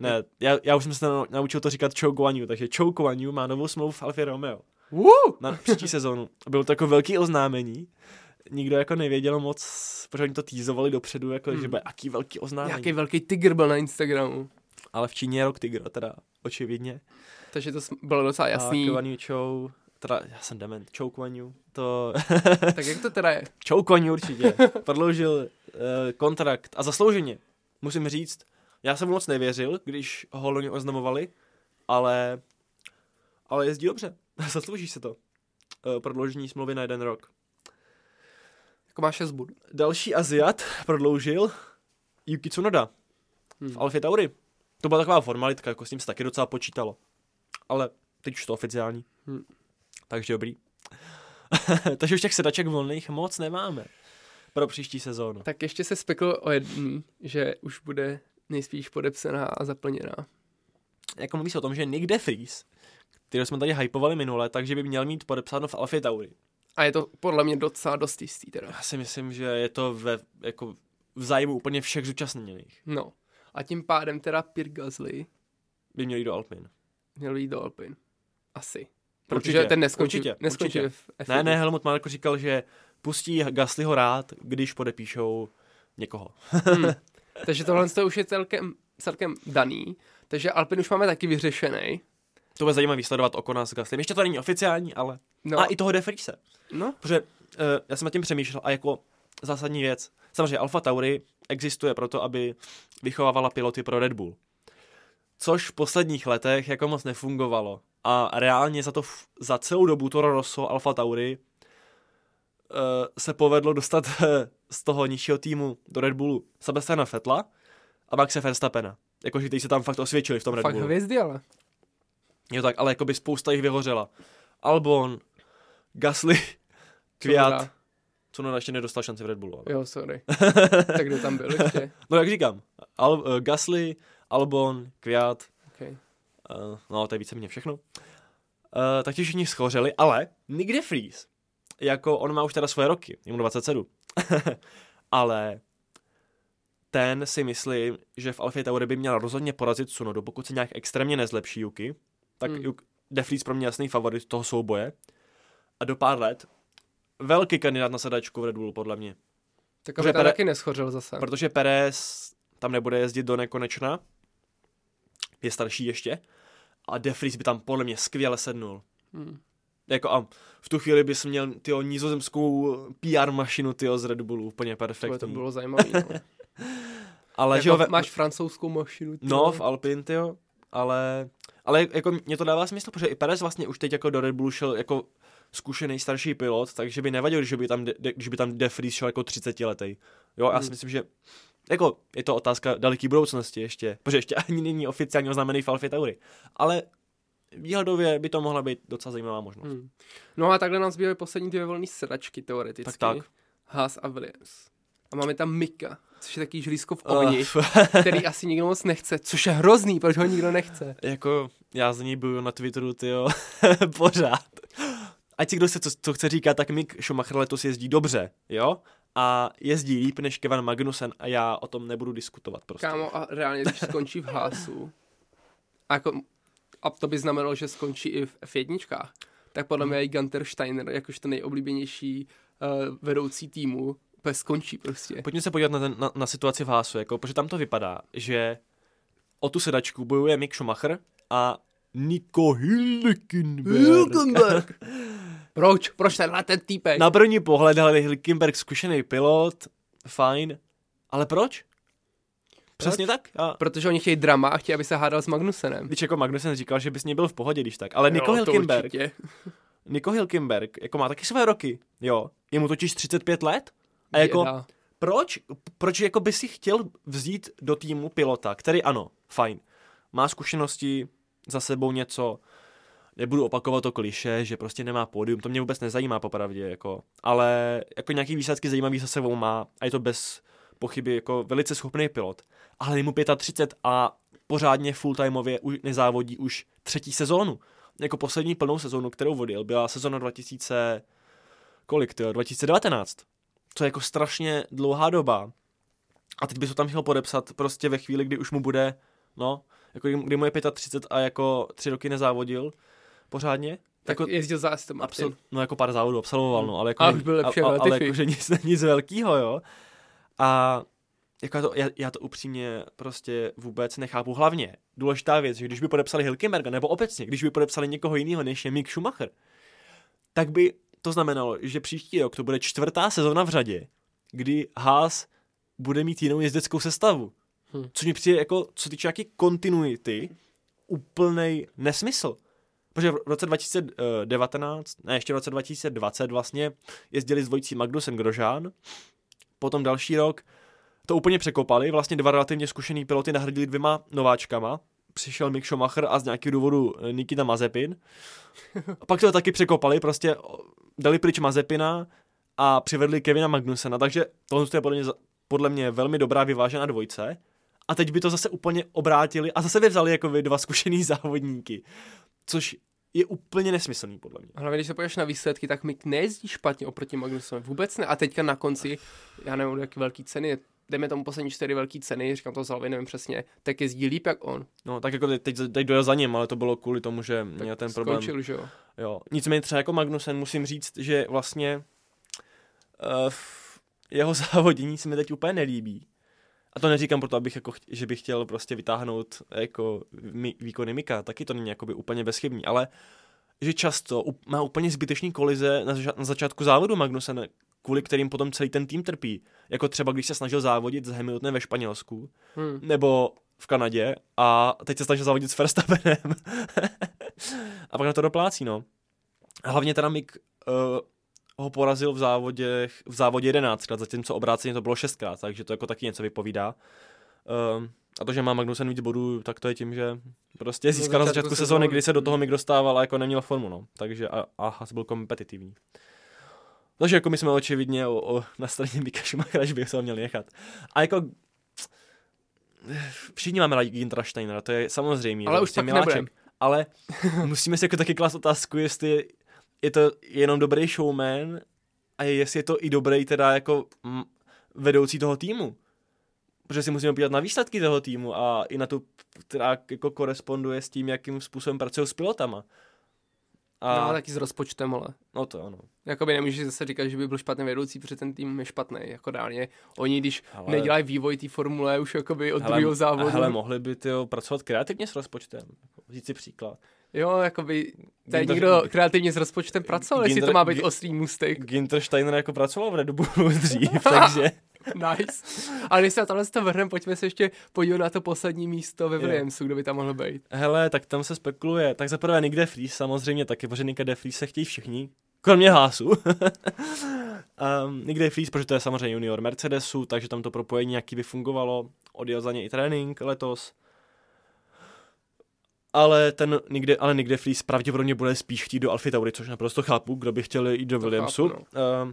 ne, já, já už jsem se naučil to říkat Zhou Guanyu, takže Zhou Guanyu má novou smlouvu v Alfě Romeo. Woo! Na příští sezónu. Bylo to jako velký oznámení. Nikdo jako nevěděl moc, protože oni to týzovali dopředu, jako, hmm. že bude jaký velký oznámení. Jaký velký tygr byl na Instagramu. Ale v Číně je rok tygra, teda očividně. Takže to bylo docela jasný. A Guanyu Zhou, teda já jsem dement, Zhou Guanyu, to... Tak jak to teda je? Zhou Guanyu určitě, prodloužil uh, kontrakt a zaslouženě, musím říct, já jsem moc nevěřil, když ho loni oznamovali, ale, ale jezdí dobře, zaslouží se to, uh, prodloužení smlouvy na jeden rok. Jako má šest bodů. Další Aziat prodloužil Yuki Tsunoda hmm. v Alfě Tauri. To byla taková formalitka, jako s ním se taky docela počítalo. Ale teď už to oficiální. Hmm. Takže dobrý. Takže už těch sedaček volných moc nemáme pro příští sezónu. Tak ještě se speklo o jedný, že už bude nejspíš podepsaná a zaplněná. Jako mluví se o tom, že Nyck de Vries, kterého jsme tady hypovali minule, takže by měl mít podepsáno v Alfě Tauri. A je to podle mě docela dost jistý teda. Já si myslím, že je to ve, jako v zájmu úplně všech zúčastněných. No. A tím pádem teda Pierre Gasly by měl jít do Alpin. Měl jít do Alpin. Asi. Protože určitě, ten neskončí, určitě, neskončí určitě. v F jedna. Ne, ne, Helmut Marko říkal, že pustí Gaslyho rád, když podepíšou někoho. hmm. Takže tohle už je celkem, celkem daný. Takže Alpin už máme taky vyřešený. To bude zajímavý sledovat Okona s Gaslym. Ještě to není oficiální, ale... No. A i toho de Vriese. No. Protože uh, já jsem nad tím přemýšlel a jako zásadní věc. Samozřejmě Alfa Tauri existuje proto, aby vychovávala piloty pro Red Bull. Což v posledních letech jako moc nefungovalo. A reálně za to za celou dobu Toro Rosso Alfa Tauri uh, se povedlo dostat uh, z toho nižšího týmu do Red Bullu Sebastiana Vettela a Maxe Verstappena. Jakože teď se tam fakt osvědčili v tom Red fakt Bullu. Fakt hvězdy, ale... Jo tak, ale jako by spousta jich vyhořela. Albon, Gasly, Kvyat. Tsunoda ještě nedostal šanci v Red Bullu. Ale. Jo, sorry. Tak kdo tam byl ještě? No jak říkám, Al- uh, Gasly, Albon, Kvyat. Okay. Uh, no to je víceméně všechno. Uh, tak ti všichni schořeli, ale Nyck de Vries. Jako on má už teda svoje roky, jemu dvacet sedm. Ale ten si myslím, že v Alfě Tauri by měl rozhodně porazit Tsunodu, pokud se nějak extrémně nezlepší Yuki. Tak hmm. de Vries pro mě jasný favorit toho souboje. A do pár let velký kandidát na sedačku v Red Bullu, podle mě. Tak aby tam taky neschořil zase. Protože Pérez tam nebude jezdit do nekonečna. Je starší ještě. A de Vries by tam podle mě skvěle sednul. Hmm. Jako a v tu chvíli bys měl tyjo, nízozemskou P R mašinu tyjo, z Red Bullu. Úplně perfektní. To bylo zajímavé. No. Ale jako že ve... máš francouzskou mašinu. Tyjo. No, v Alpine, tyjo. Ale... Ale jako mě to dává smysl, protože i Pérez vlastně už teď jako do Red Bullu šel jako zkušený starší pilot, takže by nevadil, když by tam, de, když by tam de Vries šel jako třicetiletý Jo, já si myslím, že jako je to otázka daleké budoucnosti ještě, protože ještě ani není oficiálně oznámený v Alfě Tauri, ale výhledově by to mohla být docela zajímavá možnost. Hmm. No a takhle nám zbývaly poslední dvě volné sračky teoreticky. Tak, tak. Haas a Williams. A máme tam Mika, což je takový žlízko v ohni, uh. který asi nikdo moc nechce, což je hrozný, protože ho nikdo nechce. Jako já za něj byl na Twitteru, tyjo, pořád. Ať si kdo se co, co chce říkat, tak Mick Schumacher letos jezdí dobře, jo? A jezdí líp než Kevin Magnussen a já o tom nebudu diskutovat prostě. Kámo, a reálně, když skončí v Haasu, a, jako, a to by znamenalo, že skončí i v F jedničkách, tak podle mě i Günther Steiner, jakož to nejoblíbenější uh, vedoucí týmu, úplně skončí prostě. Pojďme se podívat na, ten, na, na situaci v Haasu, jako, protože tam to vypadá, že o tu sedačku bojuje Mick Schumacher a Nico Hülkenberg. Proč? Proč tenhle ten týpek? Na první pohled, ale Hülkenberg zkušený pilot, fajn, ale proč? Přesně proč? Tak. A... Protože oni chtějí drama a chtějí, aby se hádal s Magnussenem. Víš, jako Magnussen říkal, že bys nebyl v pohodě, když tak, ale jo, Nico Hülkenberg, Nico Hülkenberg, jako má taky své roky, jo, je mu totiž třicet pět let a Věda. Jako proč, proč jako by si chtěl vzít do týmu pilota, který ano, fajn, má zkušenosti, za sebou něco, nebudu opakovat to kliše, že prostě nemá pódium, to mě vůbec nezajímá popravdě, jako, ale jako nějaký výsledky zajímavý za sebou má a je to bez pochyby jako velice schopný pilot, ale je mu třicet pět a pořádně fulltimeově nezávodí už třetí sezónu, jako poslední plnou sezónu, kterou vodil, byla sezóna dva tisíce, kolik to, dva tisíce devatenáct, co je jako strašně dlouhá doba a teď by to tam chtěl podepsat prostě ve chvíli, kdy už mu bude, no, jako kdy mu je třicet pět a jako tři roky nezávodil pořádně. Tak jako, jezdil za Aston Martin. Absol, no jako pár závodů absolvoval, no, ale jako, a už byl lepší, a, a, ale jako že nic, nic velkýho, jo. A jako to, já, já to upřímně prostě vůbec nechápu. Hlavně důležitá věc, že když by podepsali Hülkenberga, nebo obecně, když by podepsali někoho jiného, než je Mick Schumacher, tak by to znamenalo, že příští rok to bude čtvrtá sezóna v řadě, kdy Haas bude mít jinou jezdeckou sestavu. Hmm. Což mi přijde jako, co týče nějaký kontinuity, úplnej nesmysl. Protože v roce dva tisíce devatenáct, ne, ještě v roce dva tisíce dvacet vlastně jezdili s dvojicí Magnusem Grosjean, potom další rok to úplně překopali, vlastně dva relativně zkušený piloty nahradili dvěma nováčkama, přišel Mick Schumacher a z nějakého důvodu Nikita Mazepin, a pak to taky překopali, prostě dali pryč Mazepina a přivedli Kevina Magnusena, takže tohle je podle mě, podle mě velmi dobrá vyvážená dvojce. A teď by to zase úplně obrátili a zase by vzali jako vy dva zkušený závodníky. Což je úplně nesmyslný, podle mě. Hlavně, když se podíváš na výsledky, tak Mick nejezdí špatně oproti Magnussovi. Vůbec ne. A teďka na konci, já nevím, jaký velký ceny, jdeme tomu poslední čtyři velký ceny, říkám to z hlavy, nevím přesně, tak jezdí líp jak on. No, tak jako teď, teď dojel za ním, ale to bylo kvůli tomu, že tak měl ten problém. Skončil, že jo. Jo. Nicméně třeba jako Magnussen musím říct, že vlastně uh, jeho závodění se mi teď úplně nelíbí. A to neříkám proto, abych jako, že bych chtěl prostě vytáhnout jako mi, výkony Mika, taky to není jakoby úplně bezchybný, ale že často u, má úplně zbytečný kolize na, zača- na začátku závodu Magnussen, kvůli kterým potom celý ten tým trpí. Jako třeba když se snažil závodit s Hamiltonem ve Španělsku, hmm. nebo v Kanadě a teď se snažil závodit s Verstappenem. A pak na to doplácí, no. Hlavně teda Mik uh, ho porazil v závodě, v závodě jedenáctkrát, zatímco obráceně to bylo šestkrát, takže to jako taky něco vypovídá. Um, a to, že má Magnussen víc bodů, tak to je tím, že prostě získal na začátku sezóny, kdy se do toho Mick dostával a jako neměl formu, no. Takže a, a Haas byl kompetitivní. Takže jako my jsme očividně o, o, na straně Micka Schumachera, že bych se ho měl nechat. A jako všichni máme rádi Günthera Steinera, to je samozřejmě. Ale už tak nebudem. Ale musíme si jako taky klást otázku, jestli je to jenom dobrý showman a jestli je to i dobrý teda jako vedoucí toho týmu. Protože si musíme podívat na výsledky toho týmu a i na tu, která jako koresponduje s tím, jakým způsobem pracují s pilotama. A... No a taky s rozpočtem, ale. No to ano. Jakoby nemůžeš zase říkat, že by byl špatný vedoucí, protože ten tým je špatný, jako dálně. Oni, když hele... nedělají vývoj té formule už jakoby od hele, druhého závodu. Hele, mohli by tyjo, pracovat kreativně s rozpočtem. Vzít si příklad. Jo, jakoby, tady Günter, někdo kreativně s rozpočtem pracoval, jestli to má být G- ostrý můstek. Günther Steiner jako pracoval v Red Bullu dřív, takže... Nice. Ale když se na tohle vrhneme, pojďme se ještě podívat na to poslední místo ve Williamsu, kdo by tam mohl být. Hele, tak tam se spekuluje. Tak zaprvé Nyck de Vries, samozřejmě taky, protože Nycka de Vries se chtějí všichni, kromě Haasu. Um, Nyck de Vries, protože to je samozřejmě junior Mercedesu, takže tam to propojení nějaký by fungovalo, odjel za něj i trénink letos. Ale ten nikde, ale Nyck de Vries pravděpodobně bude spíš chtít do Alfy Tauri, což naprosto chápu, kdo by chtěl jít do to Williamsu. Chápu, no. uh,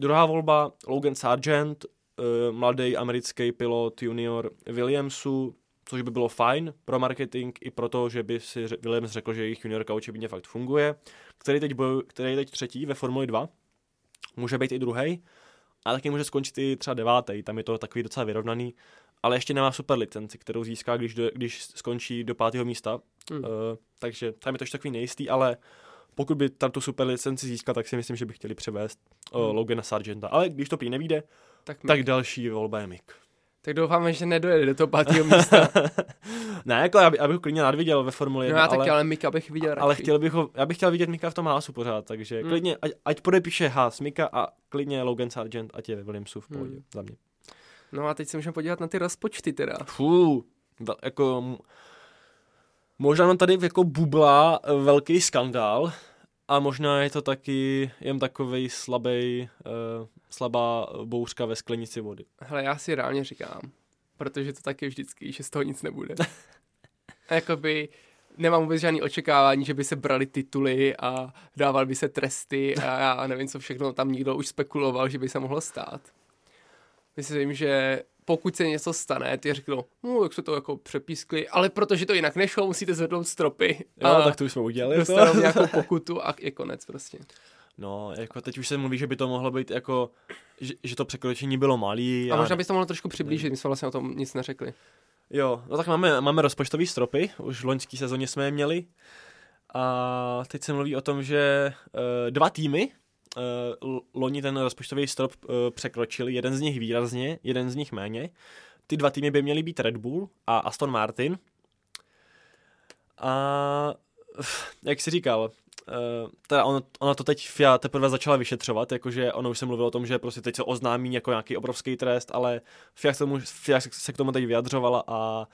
druhá volba, Logan Sargeant, uh, mladý americký pilot junior Williamsu, což by bylo fajn pro marketing i pro to, že by si Williams řekl, že jejich juniorka očividně fakt funguje, který teď, boj, který teď třetí ve Formuli dva, může být i druhý, a taky může skončit i třeba devátý, tam je to takový docela vyrovnaný, ale ještě nemá super licenci, kterou získá, když, do, když skončí do pátého místa, mm. uh, takže tam je to ještě takový nejistý, ale pokud by tam tu super licenci získal, tak si myslím, že by chtěli převést uh, mm. Logana Sargeanta, ale když to prý nevíde, tak, tak další volba je Mick. Tak doufáme, že nedojede do toho pátého místa. Ne, jako já, by, já bych ho klidně nadviděl ve Formuli jedna. No já taky, ale, ale Micka bych viděl radši. Ale chtěl bych ho, já bych chtěl vidět Micka v tom Haasu pořád, takže mm. klidně, ať, ať podepíše Haas Micka a klidně Logan Sargeant, ať je ve Williamsu v pohodě, mm. za mě. No a teď se můžeme podívat na ty rozpočty teda. Fů, jako možná nám tady jako bublá velký skandál a možná je to taky jen takovej slabý, uh, slabá bouřka ve sklenici vody. Hele, já si reálně říkám, protože to taky vždycky, že z toho nic nebude. A jakoby nemám vůbec žádný očekávání, že by se brali tituly a dával by se tresty a já nevím, co všechno tam nikdo už spekuloval, že by se mohlo stát. Myslím, že pokud se něco stane, ty řeknou, no, jak se to jako přepískli, ale protože to jinak nešlo, musíte zvednout stropy. Jo, a tak to už jsme udělali. Dostanou nějakou pokutu a je konec prostě. No, jako teď už se mluví, že by to mohlo být jako, že, že to překročení bylo malý. A, a možná bys to mohlo trošku přiblížit, my jsme vlastně o tom nic neřekli. Jo, no tak máme, máme rozpočtový stropy, už v loňský sezóně jsme je měli. A teď se mluví o tom, že e, dva týmy, Uh, loni ten rozpočtový strop uh, překročil, jeden z nich výrazně, jeden z nich méně. Ty dva týmy by měly být Red Bull a Aston Martin. A jak jsi říkal, uh, teda on, ona to teď F I A teprve začala vyšetřovat, jakože ono už se mluvilo o tom, že prostě teď se oznámí jako nějaký obrovský trest, ale F I A, tomu, F I A se k tomu teď vyjadřovala a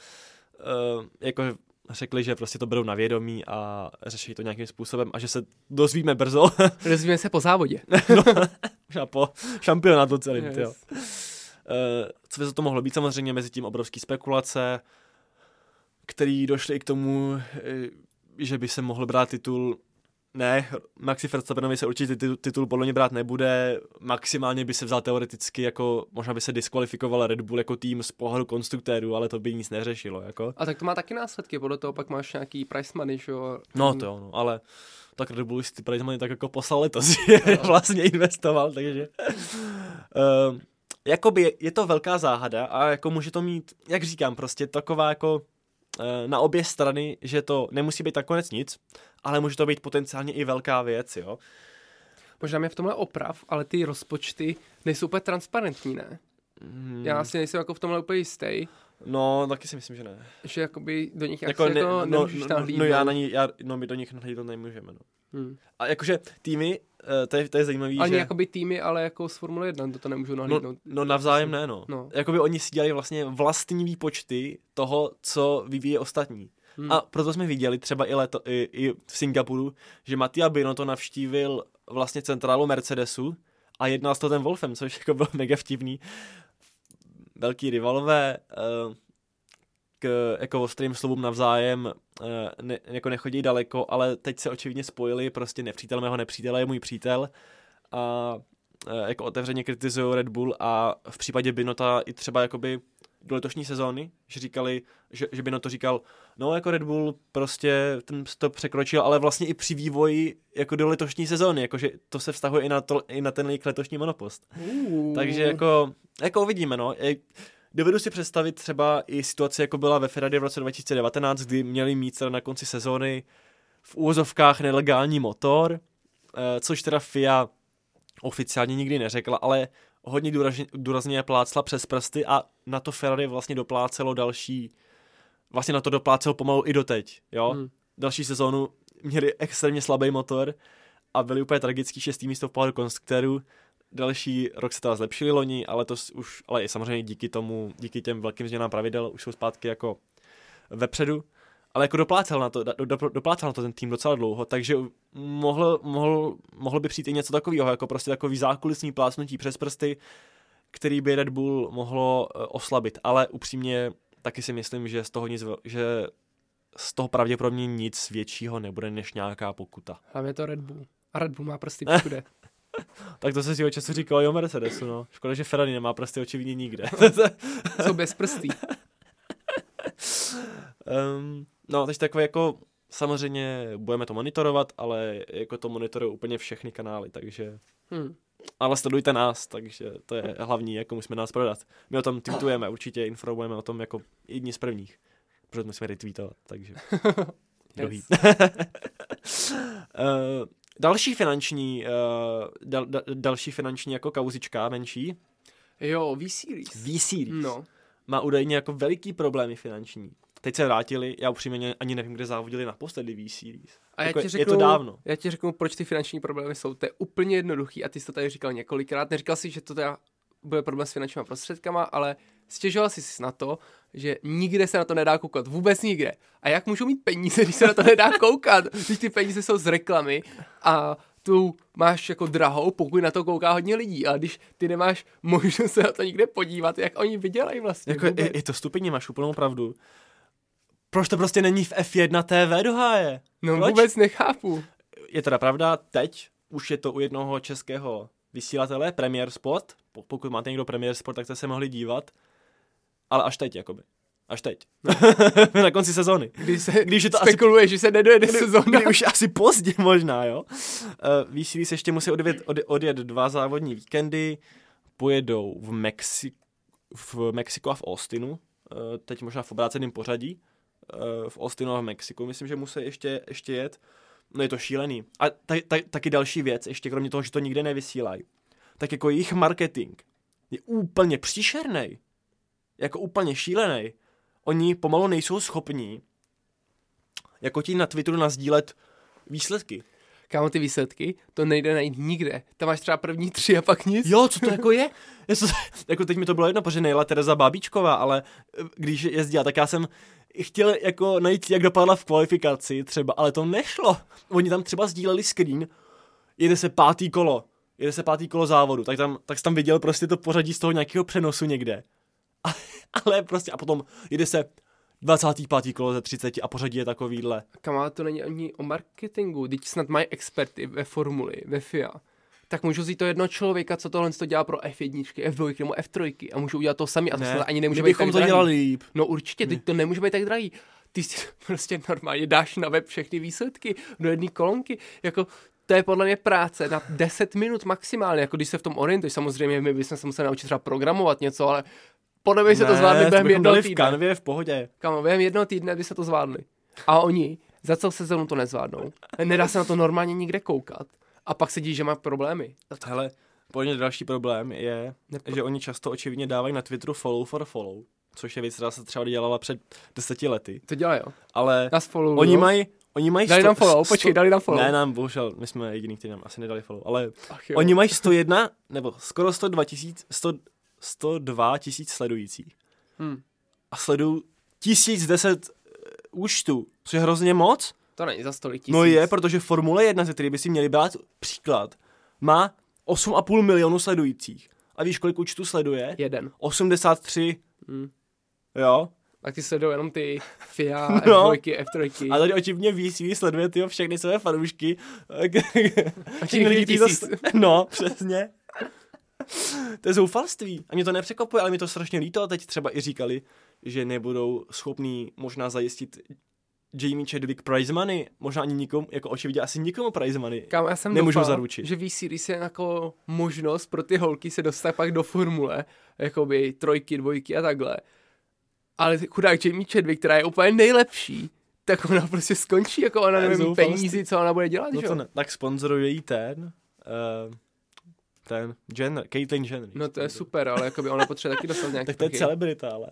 uh, jako řekli, že prostě to berou na vědomí a řeší to nějakým způsobem a že se dozvíme brzo. Dozvíme se po závodě. No, možná po šampionátu celým. Yes. Jo. Uh, co by to mohlo být? Samozřejmě mezi tím obrovský spekulace, který došly i k tomu, že by se mohl brát titul. Ne, Maxi Verstappenovi se určitě titul podle mě brát nebude, maximálně by se vzal teoreticky, jako možná by se diskvalifikoval Red Bull jako tým z pohledu konstruktérů, ale to by nic neřešilo, jako. A tak to má taky následky, podle toho pak máš nějaký price money, že jo? No to jo, no, ale tak Red Bull si ty price money tak jako poslal letos, no. Vlastně investoval, takže... um, jakoby je to velká záhada a jako může to mít, jak říkám, prostě taková jako... na obě strany, že to nemusí být nakonec nic, ale může to být potenciálně i velká věc, jo. Možná mě v tomhle oprav, ale ty rozpočty nejsou úplně transparentní, ne? Hmm. Já si nejsem jako v tomhle úplně jistý. No, taky si myslím, že ne. Že jakoby do nich jako, ne, jako no, nemůžeš nahlídnout. No, já na ní, já, no my do nich nahlídnout nemůžeme, no. Hmm. A jakože týmy, to je, to je zajímavý, ale že... Ale jakoby týmy, ale jako z Formule jedna to, to nemůžou nahlídnout. No, no navzájem ne, no. no. Jakoby oni si dělají vlastně vlastní výpočty toho, co vyvíjí ostatní. Hmm. A proto jsme viděli třeba i, leto, i, i v Singapuru, že Mattia Binotto navštívil vlastně centrálu Mercedesu a jednal s ten Wolfem, což jako bylo mega vtipný. Velký rivalové, k jako ostrým slovům navzájem ne, jako nechodí daleko, ale teď se očividně spojili, prostě nepřítel mého nepřítele je můj přítel a jako otevřeně kritizují Red Bull a v případě Binotta i třeba jakoby do letošní sezóny, že říkali, že, že Binotto říkal, no jako Red Bull prostě ten to překročil, ale vlastně i při vývoji jako do letošní sezóny, jakože to se vztahuje i na, to, i na ten jejich letošní monopost. Mm. Takže jako, jako uvidíme, no. Dovedu si představit třeba i situaci, jako byla ve Ferrari v roce dva tisíce devatenáct, kdy měli mít na konci sezóny v úvozovkách nelegální motor, což teda F I A oficiálně nikdy neřekla, ale hodně důrazně, důrazně plácla přes prsty a na to Ferrari vlastně doplácelo další, vlastně na to doplácelo pomalu i doteď, jo. Hmm. Další sezónu měli extrémně slabý motor a byli úplně tragický, šestý místo v pohledu konstruktérů. Další rok se teda zlepšili loni, ale to už, ale i samozřejmě díky tomu, díky těm velkým změnám pravidel už jsou zpátky jako vepředu ale jako doplácal na to, do, do, doplácal na to ten tým docela dlouho, takže mohl, mohl, mohlo by přijít i něco takového, jako prostě takový zákulisní plácnutí přes prsty, který by Red Bull mohlo oslabit, ale upřímně taky si myslím, že z toho nic, že z toho pravděpodobně nic většího nebude než nějaká pokuta. Hlavně to Red Bull. A Red Bull má prsty všude. Tak to se z jeho času říkalo i o Mercedesu, no. Škoda, že Ferrari nemá prsty očividně nikde. Jsou bez prstí. Um, no, takže takové jako, samozřejmě budeme to monitorovat, ale jako to monitorují úplně všechny kanály, takže... Hmm. Ale sledujte nás, takže to je hlavní, jako musíme nás prodat. My o tom tweetujeme, určitě informujeme o tom jako jedni z prvních. Protože musíme retweetovat, takže... Druhý. uh, další finanční, uh, dal, da, další finanční jako kauzička menší. Jo, W Series. W Series. No. Má údajně jako veliký problémy finanční. Teď se vrátili, já upřímně ani nevím, kde závodili naposledy W Series. A jako já ti řeknu, je to dávno. Já ti řeknu, proč ty finanční problémy jsou. To je úplně jednoduchý a ty jsi to tady říkal několikrát. Neříkal jsi, že to teda bude problém s finančníma prostředkama, ale stěžoval jsi si na to, že nikde se na to nedá koukat. Vůbec nikde. A jak můžou mít peníze, když se na to nedá koukat? Když ty peníze jsou z reklamy a tu máš jako drahou, pokud na to kouká hodně lidí, ale když ty nemáš možnost se na to nikde podívat, jak oni vydělají vlastně. Jako je, je to stupidní, máš úplnou pravdu. Proč to prostě není v F jedna T V do háje? No proč? Vůbec nechápu. Je teda pravda, teď už je to u jednoho českého vysílatele, Premier Sport. Pokud máte někdo Premier Sport, tak jste se mohli dívat. Ale až teď, jakoby. Až teď. No. Na konci sezóny. Když se Když je to spekuluje, asi... že se nedojede sezóna. Už asi pozdě možná, jo. Uh, W Series ještě musí odjet, od, odjet dva závodní víkendy. Pojedou v, Mexi... v Mexiku a v Austinu. Uh, teď možná v obráceném pořadí. Uh, v Austinu a v Mexiku. Myslím, že musí ještě, ještě jet. No je to šílený. A ta, ta, taky další věc, ještě kromě toho, že to nikde nevysílají. Tak jako jejich marketing je úplně příšernej. Jako úplně šílený. Oni pomalu nejsou schopní jako ti na Twitteru nasdílet výsledky. Kámo, ty výsledky, to nejde najít nikde. Tam máš třeba první tři a pak nic. Jo, co to jako je? Já to, jako teď mi to bylo jedno, protože nejela Tereza Bábíčková, ale když jezdila, tak já jsem chtěl jako najít, jak dopadla v kvalifikaci třeba, ale to nešlo. Oni tam třeba sdíleli screen, jede se pátý kolo, jede se pátý kolo závodu, tak tam, tak tam viděl prostě to pořadí z toho nějakého přenosu někde. Ale prostě a potom jde se dvacáté páté kolo ze třiceti a pořadí je takovýhle. Kamá, to není ani o marketingu, teď snad mají experty ve formuli, ve F I A. Tak můžu vzít to jednoho člověka, co tohle dělá pro F jedna, F dva nebo F tři a můžu udělat to sami a to ne, se ani nemůže být tak to dělali líp. No určitě, teď ne. To nemůže být tak drahý. Ty si prostě normálně dáš na web všechny výsledky do jedné kolonky, jako... To je podle mě práce na deset minut maximálně, jako když se v tom orientuješ. Samozřejmě my bychom se museli naučit třeba programovat něco, ale podle mě se to zvládli během jednoho týdne. V kanvě, v pohodě. Kámo, během jednoho týdne by se to zvládli. A oni za celou sezonu to nezvládnou. Nedá se na to normálně nikde koukat. A pak se dí, že má problémy. Hele, podle další problém je, Nepro... že oni často očividně dávají na Twitteru follow for follow, což je věc, která se třeba dělala před deseti lety. To dělají, jo. Ale oni mají... Oni mají dali sto, nám follow, sto, počkej, dali nám follow. Ne, nám, bohužel, my jsme jediný, kteří nám asi nedali follow, ale oni mají sto jedna, nebo skoro sto dva tisíc sledujících. Hmm. A sledují tisíc deset účtů, což je hrozně moc. To není za stolik tisíc. No je, protože Formule jedna, ze který by si měli brát příklad, má osm a půl milionu sledujících. A víš, kolik účtů sleduje? Jeden. osmdesát tři. Hmm. Jo. Tak ty sledují jenom ty F I A, no. F dva, F tři. A tady očivně W Series sleduje tyho všechny své fanoušky. Všechny lidi to... No, přesně. To je zoufalství. A mě to nepřekvapuje, ale mě to strašně líto. A teď třeba i říkali, že nebudou schopní možná zajistit Jamie Chadwick prize money. Možná ani nikomu, jako očividně asi nikomu prize money. Kam, já jsem nemůžu doufal, zaručit. Že W Series je jako možnost pro ty holky se dostat pak do formule. Jakoby trojky, dvojky a takhle. Ale chudák Jamie Chadwick, která je úplně nejlepší, tak ona prostě skončí, jako ona nemá peníze, co ona bude dělat, no že? To ne, tak sponzoruje jí ten, uh, ten Jenner, Caitlyn Jenner. No to je super, ale jakoby ona potřebuje taky dostat nějaký... Tak to je celebrita, ale...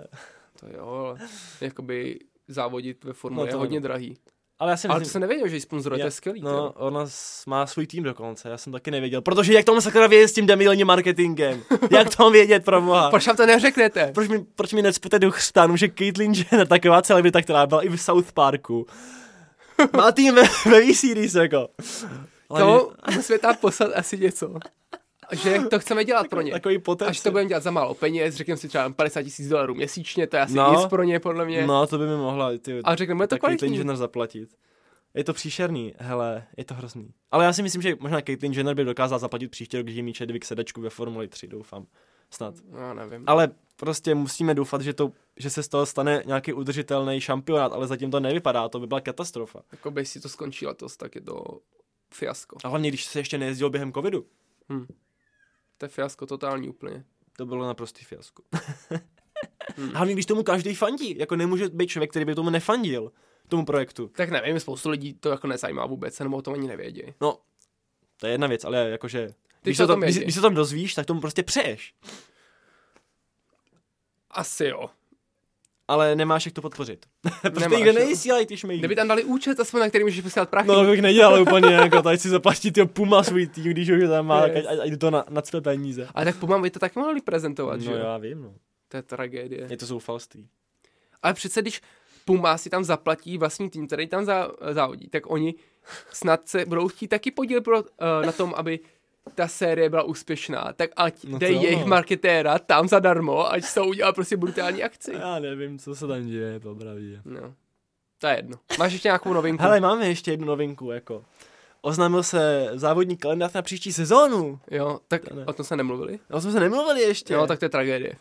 To jo, ale jakoby závodit ve formule no je hodně drahý. Ale já jsem Ale to jsem nevěděl, že ji sponzoruje, to je skvělý. No, ona má svůj tým dokonce, já jsem taky nevěděl. Protože jak tomu sakra vědět s tím debilním marketingem? Jak tomu vědět, proboha? Proč vám to neřeknete? Proč mi, proč mi necpete duch stánu, že Caitlyn Jenner, taková celebrita, která byla i v South Parku, má tým ve, ve W Series, jako. Ale to mě... musíme tam poslat asi něco. Že to chceme dělat pro ně. Takový potenciál. Až to budeme dělat za málo peněz, řekneme si třeba padesát tisíc dolarů měsíčně, to je asi no, nic pro ně, podle mě. No, to by mi mohla, ty. A řekneme, to Caitlyn Jenner zaplatit. Je to příšerný, hele, je to hrozný. Ale já si myslím, že možná Caitlyn Jenner by dokázala zaplatit příště, když mít Chadwick sedačku ve Formuli tři, doufám. Snad. No, nevím. Ale prostě musíme doufat, že, to, že se z toho stane nějaký udržitelný šampionát, ale zatím to nevypadá, to by byla katastrofa. Jako by si to skončilo letos, tak je to fiasko. A hlavně, když se ještě nejezdilo během covidu. Hm. To je fiasko totální úplně. To bylo naprostý fiasko. hmm. Hlavně když tomu každý fandí, jako nemůže být člověk, který by tomu nefandil, tomu projektu. Tak nevím, spoustu lidí to jako nezajímá vůbec, nebo o tom ani nevědějí. No, to je jedna věc, ale jakože, když se, tam, když, když se tam dozvíš, tak tomu prostě přeješ. Asi jo. Ale nemáš jak to podpořit. Protože nikde nejsílají ty šmejí. Kdyby tam dali účet, aspoň na který můžeš posílat prachy. No, bych nedělal úplně jako, tady si zaplatí tyho Puma svůj tým, když už tam má, yes. Ať jdu to na, na své peníze. Ale tak Puma by to taky mohli prezentovat, no, že? No já vím, no. To je tragédie. Je to zoufalství. Ale přece, když Puma si tam zaplatí vlastní tým, který tam zá, závodí, tak oni snad se budou chtít taky podíl pro, uh, na tom, aby ta série byla úspěšná, tak ať no jde jejich marketéra tam zadarmo, ať se udělá prostě brutální akci. Já nevím, co se tam děje, popravdě. No, to je jedno. Máš ještě nějakou novinku? Hele, máme ještě jednu novinku, jako. Oznámil se závodní kalendář na příští sezónu. Jo, tak o tom se nemluvili? O tom se nemluvili ještě. Jo, tak to je tragédie.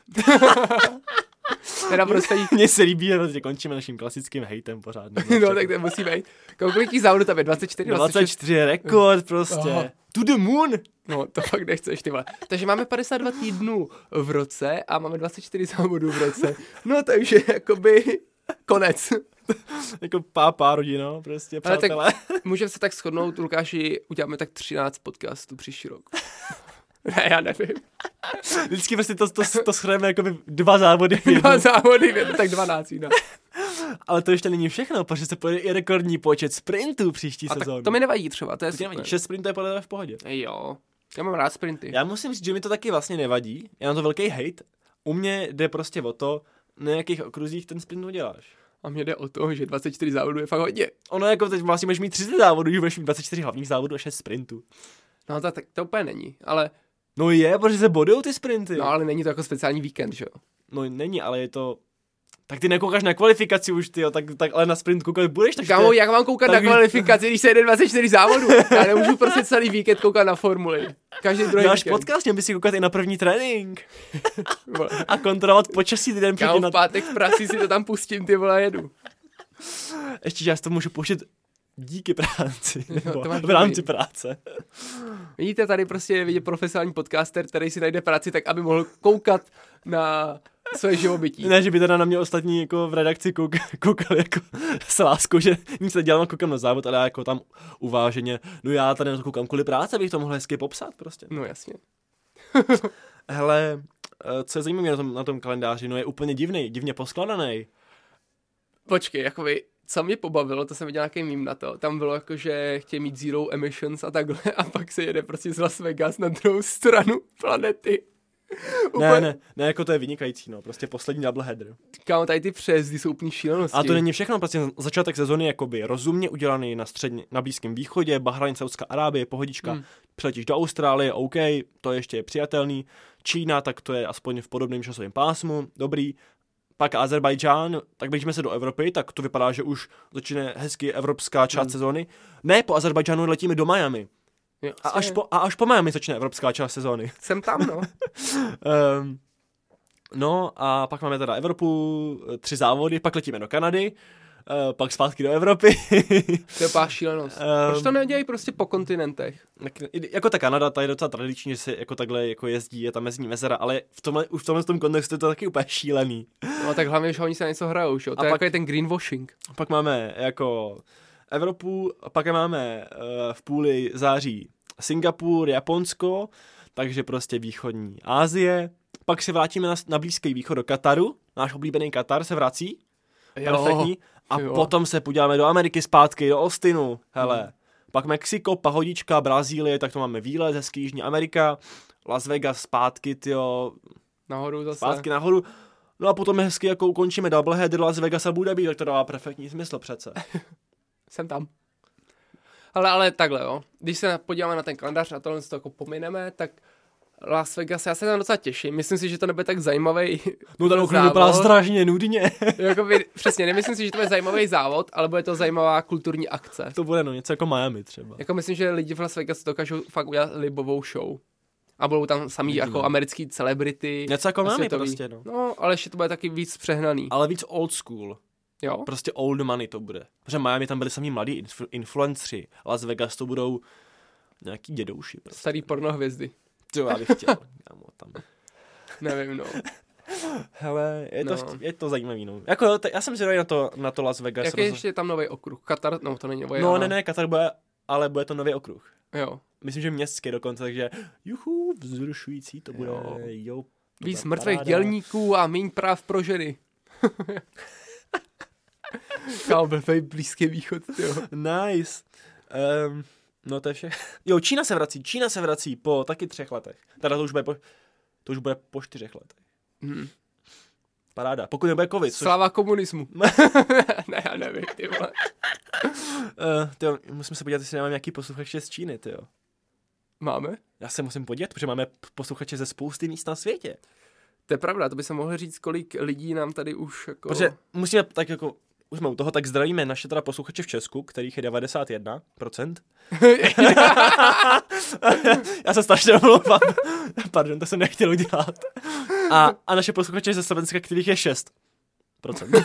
Teda prostě... Mně se líbí, že končíme naším klasickým hejtem pořád. No, tak to musí být. Kolik těch závodů tam je? dvacet čtyři, dvacet šest dvacet čtyři rekord prostě. Aha. To the moon! No, to fakt nechceš, ty vole. Takže máme padesát dva týdnů v roce a máme dvacet čtyři závodů v roce. No, takže jakoby konec. Jako pápá rodino, prostě, přátelé. Můžeme se tak shodnout, Lukáši, uděláme tak třináct podcastů příští rok. Ne, já nevím. Vždycky prostě to, to, to shrneme jako dva závody v jednu. Dva závody v jednu, tak dvanáct. No. Ale to ještě není všechno, protože se pojede i rekordní počet sprintů příští a sezónu. Tak to mi nevadí třeba, to je super. Šest sprintů je podle mě v pohodě. Jo, já mám rád sprinty. Já musím říct, že mi to taky vlastně nevadí, já mám to velký hejt. U mě jde prostě o to, na jakých okruzích ten sprint uděláš. A mě jde o to, že dvacet čtyři závodů je fakt hodně. Ono jako teď vlastně můžeš mít třicet závodů, už budeš mít dvacet čtyři hlavních závodů a šest sprintů. No tak, tak to úplně není, ale... No je, protože se bodujou ty sprinty. No ale není to jako speciální víkend, že jo? No není, ale je to... Tak ty nekoukáš na kvalifikaci už, tyjo, tak, tak ale na sprint koukat budeš. Tak kámo, ty... jak mám koukat tak na už... kvalifikaci, když se jede dvacet čtyři závodů? Já nemůžu prostě celý víkend koukat na formuli. Každý druhý náš víkend. Podcast, měl by si koukat i na první trénink. A kontrolovat počasí ty den předtím. Kámo, v pátek v práci si to tam pustím, ty vole, jedu. Ještě, že já si to můžu pouštět díky práci, nebo no, v rámci dobrý. Práce. Vidíte, tady prostě je vidět profesionální podcaster, který si najde práci tak, aby mohl koukat na svoje živobytí. Ne, že by teda na mě ostatní jako v redakci kouk, koukali jako s láskou, že nic nedělám, koukám na závod, ale jako tam uváženě, no já tady na to koukám kvůli práce, abych to mohl hezky popsat prostě. No jasně. Hele, co je zajímavé na tom, na tom kalendáři, no je úplně divný, divně poskladaný. Počkej, jako vy... Co mě pobavilo, to jsem viděl nějaký mím na to. Tam bylo jako, že chtějí mít zero emissions a takhle a pak se jede prostě z Las Vegas na druhou stranu planety. Úplně... Ne, ne, ne, jako to je vynikající, no, prostě poslední doubleheader. Kámo, tady ty přejezdy jsou úplně šílenosti. A to není všechno, prostě začátek sezóny jakoby rozumně udělaný na středně, na Blízkém východě, Bahrajn, Saudská Arábie, pohodička, hmm. Přiletíš do Austrálie, OK, to ještě je přijatelný. Čína, tak to je aspoň v podobném časovém pásmu, dobrý. Pak Azerbajdžán, tak blížíme se do Evropy, tak to vypadá, že už začíná hezky evropská část hmm. sezóny. Ne, po Azerbajdžánu letíme do Miami. Jo, a, až po, a až po Miami začne evropská část sezóny. Jsem tam, no. um, no a pak máme teda Evropu, tři závody, pak letíme do Kanady, uh, pak zpátky do Evropy. To je pár šílenost. Um, Proč to nedělají prostě po kontinentech? Jako ta Kanada, ta je docela tradiční, že se jako takhle jako jezdí, je tam mezní mezera, ale v tomhle, už v tomhle tom kontextu je to taky úplně šílený. No tak hlavně, že oni se na něco hrajou, že jo? To a je pak, jako je ten greenwashing. A pak máme jako Evropu, a pak máme uh, v půli září Singapur, Japonsko, takže prostě východní Asie. Pak se vrátíme na, na Blízký východ do Kataru, náš oblíbený Katar se vrací. perfektní. A jo. Potom se podíváme do Ameriky zpátky, do Austinu, hele. Hmm. Pak Mexiko, pahodička, Brazílie, tak to máme výlet, hezký Jižní Amerika, Las Vegas zpátky, tyjo. Nahoru zase. Zpátky nahoru. No a potom je hezky, jako ukončíme doubleheader Las Vegas a Abu Dhabi, tak to dává perfektní smysl přece. Jsem tam. Ale, ale takhle jo, když se podíváme na ten kalendář a tohle to jako pomineme, tak Las Vegas, já se tam docela těším, myslím si, že to nebude tak zajímavý. No ten okrům vypadá strašně nudně. Jakoby, přesně, nemyslím si, že to bude zajímavý závod, ale bude to zajímavá kulturní akce. To bude no něco jako Miami třeba. Jako myslím, že lidi v Las Vegas dokážou fakt udělat libovou show. A budou tam samý Lidíme. Jako americký celebrity. Něco jako Miami prostě no. No, ale ještě to bude taky víc přehnaný. Ale víc old school. Jo. Prostě old money to bude. Protože Miami tam byli samý mladí influ- influenceri. Las Vegas to budou nějaký dědouši. Prostě. Starý pornohvězdy. Jo, já bych chtěl. Kámo, tam. Nevím, no. Hele, je to, no. je to zajímavý, no. Jako jo, já jsem zvědavý na to, na to Las Vegas. Jaký rozho- ještě je tam nový okruh? Katar? No, to není nový. No, ne, ne, Katar bude, ale bude to nový okruh. Jo. Myslím, že městský dokonce, takže juhu, vzrušující to bude. Jo. Jo, to víc mrtvých dělníků a míň práv pro ženy. Kámo, blbej Blízký východ, jo. Nice. Um, no to je vše. Jo, Čína se vrací, Čína se vrací po taky třech letech. Teda to už bude po, to už bude po čtyřech letech. Hmm. Paráda, pokud nebude covid. Sláva což... komunismu. Ne, já nevím, ty vole. Uh, tyjo, musím se podívat, jestli nemáme nějaký posluchače z Číny, tyjo. Máme? Já se musím podívat, protože máme posluchače ze spousty míst na světě. To je pravda, to by se mohlo říct, kolik lidí nám tady už jako... Protože musíme tak jako... Už jsme u toho, tak zdravíme naše teda posluchače v Česku, kterých je devadesát jedna procent. Já se strašně omlouvám. Pardon, to jsem nechtěl udělat. A, a naše posluchače ze Slovenska, kterých je šest procent.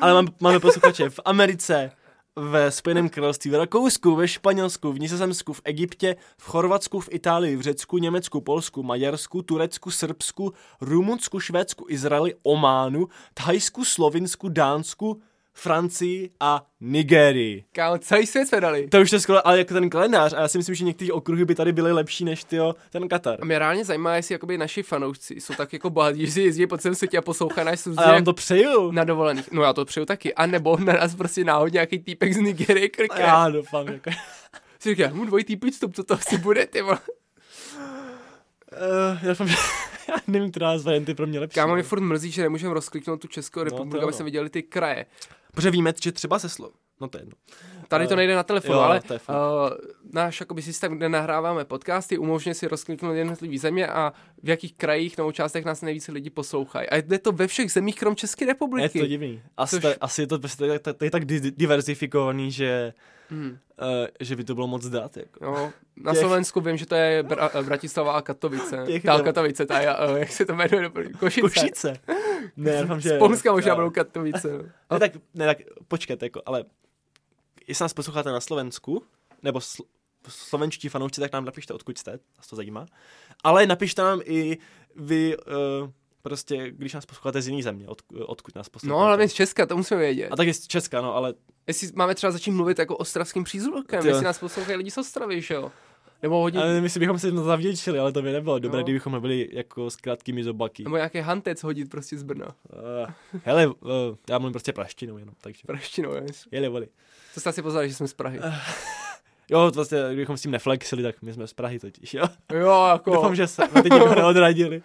Ale máme, máme posluchače v Americe, ve Spojeném království, v Rakousku, ve Španělsku, v Nizozemsku, v Egyptě, v Chorvatsku, v Itálii, v Řecku, Německu, Polsku, Maďarsku, Turecku, Srbsku, Rumunsku, Švédsku, Izraeli, Ománu, Thajsku, Slovinsku, Dánsku, Francii a Nigérii. Kámo, celý svět jsme dali. To už je skoro, ale jako ten kalendář, a já si myslím, že některé okruhy by tady byly lepší než tyjo, ten Katar. A mě reálně zajímá, jestli jakoby naši fanoušci jsou tak jako bohatí, že jezdí po celém světě a poslouchají náš služby. A já vám to přeju. Na dovolených. No já to přeju taky. A nebo na nás prostě náhodně nějaký týpek z Nigérie krke. Já doufám, jako. Si říkám, mu dvojitý pitstop, co to asi bude, ty vole. Uh, já doufám, že... Já nevím, která nás varianty pro mě lepší. Kámo, mě furt mrzí, že nemůžeme rozkliknout tu Českou republiku, no, aby jsme viděli ty kraje. Protože víme, že třeba se slov... No to je jedno. Tady to uh, nejde na telefon, jo, ale uh, náš jakoby systém, kde nahráváme podcasty, umožňuje si rozkliknout jednotlivý země a v jakých krajích nebo částech nás nejvíce lidi poslouchají. A je to ve všech zemích, krom České republiky. Je to divný. Asi, Což... ta, asi je to prostě tak, tak diverzifikovaný, že... Hmm. Uh, že by to bylo moc dát. Jako. No, na těch... Slovensku vím, že to je Bra- Bratislava a Katovice. Ta Katovice, ta, uh, jak se to jmenuje? Dobrý? Košice. Košice. Ne, vám, že... Z Polska možná budou Katovice. No. Ne, tak, ne, tak počkejte, jako, ale jestli nás posloucháte na Slovensku, nebo sl- slovenští fanoušci, tak nám napište, odkud jste, nás to zajímá. Ale napište nám i vy... Uh, prostě, když nás posloucháte z jiný země, od, odkud nás posloucháte. No, ale z Česka, to musíme vědět. A tak je z Česka, no, ale... Jestli máme třeba začít mluvit jako ostravským přízvukem, to... jestli nás poslouchají lidi z Ostravy, že jo? Nebo hodně... Ale myslím, bychom se to zavděčili, ale to by nebylo dobré, no. Kdybychom nebyli jako s krátkými zobaky. Nebo nějaký hantec hodit prostě z Brna. Uh, hele, uh, já mluvím prostě praštinou jenom, takže... Praštinou, jes. Jeli, voli. To jste asi poznali, že jsme z Prahy. Uh, jo, vlastně, kdybychom s tím neflexili, tak my jsme z Prahy totiž, jo? Jo, jako... Doufám, že se teď nikdo neodradili.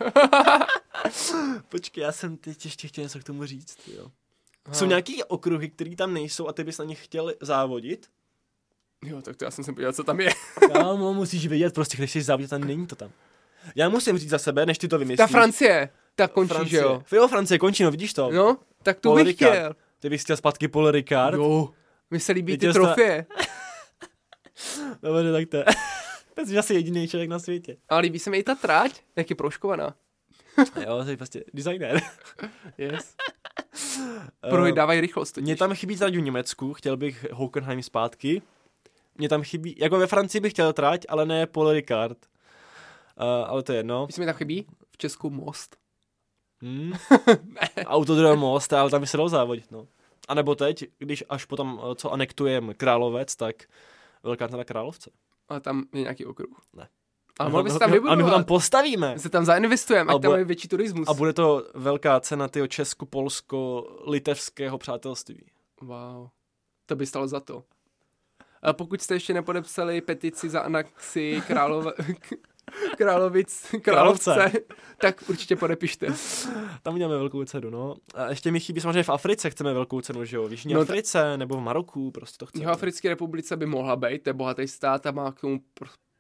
Počkej, já jsem teď ještě chtěl něco k tomu říct, jo. Jsou nějaký okruhy, které tam nejsou a ty bys na nich chtěl závodit? Jo, tak to já jsem se podíval, co tam je. Kámo, musíš vědět, prostě když jsi závodit, tam není to tam. Já musím říct za sebe, než ty to vymyslíš. Ta Francie, ta končí, Francie. Že jo? Jo, Francie končí, no vidíš to. No, tak tu bych chtěl. Ty bys chtěl zpátky Paul Ricard. Jo, mi se líbí ty trofeje. Dobře, tak to je. To jsi asi jediný člověk na světě. Ale líbí se mi i ta tráť, jak je proškovaná. Jo, jsi prostě designer. Yes. Prohy dávají rychlost. Mně tam chybí trať v Německu, chtěl bych Hockenheim zpátky. Mně tam chybí, jako ve Francii bych chtěl trať, ale ne Paul Ricard. Uh, ale to je jedno. Myslím, mi tam chybí v Česku most. Hmm. Autodrom most, ale tam by se dalo závodit, no. A nebo teď, když až potom, co anektujeme Královec, tak Velká trať Královce. A tam je nějaký okruh. Ne. A mohli byste tam vybudovat. A my ho tam postavíme. Se tam zainvestujeme, ať tam je větší turismus. A bude to velká cena tyho česko-polsko-litevského přátelství. Wow. To by stalo za to. A pokud jste ještě nepodepsali petici za anaxi králové... Královic, královce, královce, tak určitě podepište. Tam uděláme velkou cenu, no. A ještě mi chybí samozřejmě v Africe chceme velkou cenu, že jo? V Jižní no Africe t... nebo v Maroku, prostě to chceme. V Africké republice by mohla být, to je bohatý stát a má k tomu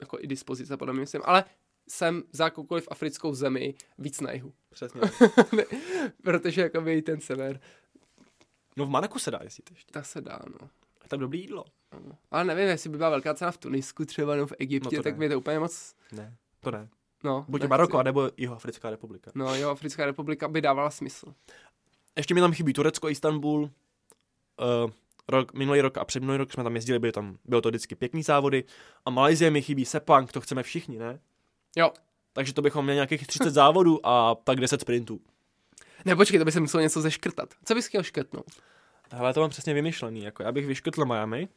jako i dispozice, podle mě myslím, ale jsem za jakoukoliv africkou zemi víc na jihu. Přesně. Protože jako by ten sever. No v Maroku se dá jezdit ještě. Tak se dá, no. A tam dobrý jídlo. No. Ale nevím, jestli by byla velká cena v Tunisku třeba nebo v Egyptě, no tak mi to úplně moc... Ne, to ne. No, buď Maroko, anebo Jihoafrická republika. No, Jihoafrická republika by dávala smysl. Ještě mi tam chybí Turecko, Istanbul. Uh, rok, minulý rok a předminulý rok jsme tam jezdili, byly tam, bylo to vždycky pěkný závody. A Malajzie mi chybí Sepang, to chceme všichni, ne? Jo. Takže to bychom měli nějakých třicet závodů a tak deset sprintů. Ne, počkej, to by se muselo něco zeškrtat. Co bys chtěl škrtnout? Hele, to mám přesně vymyšlený. Jako já bych vyškrtl Miami.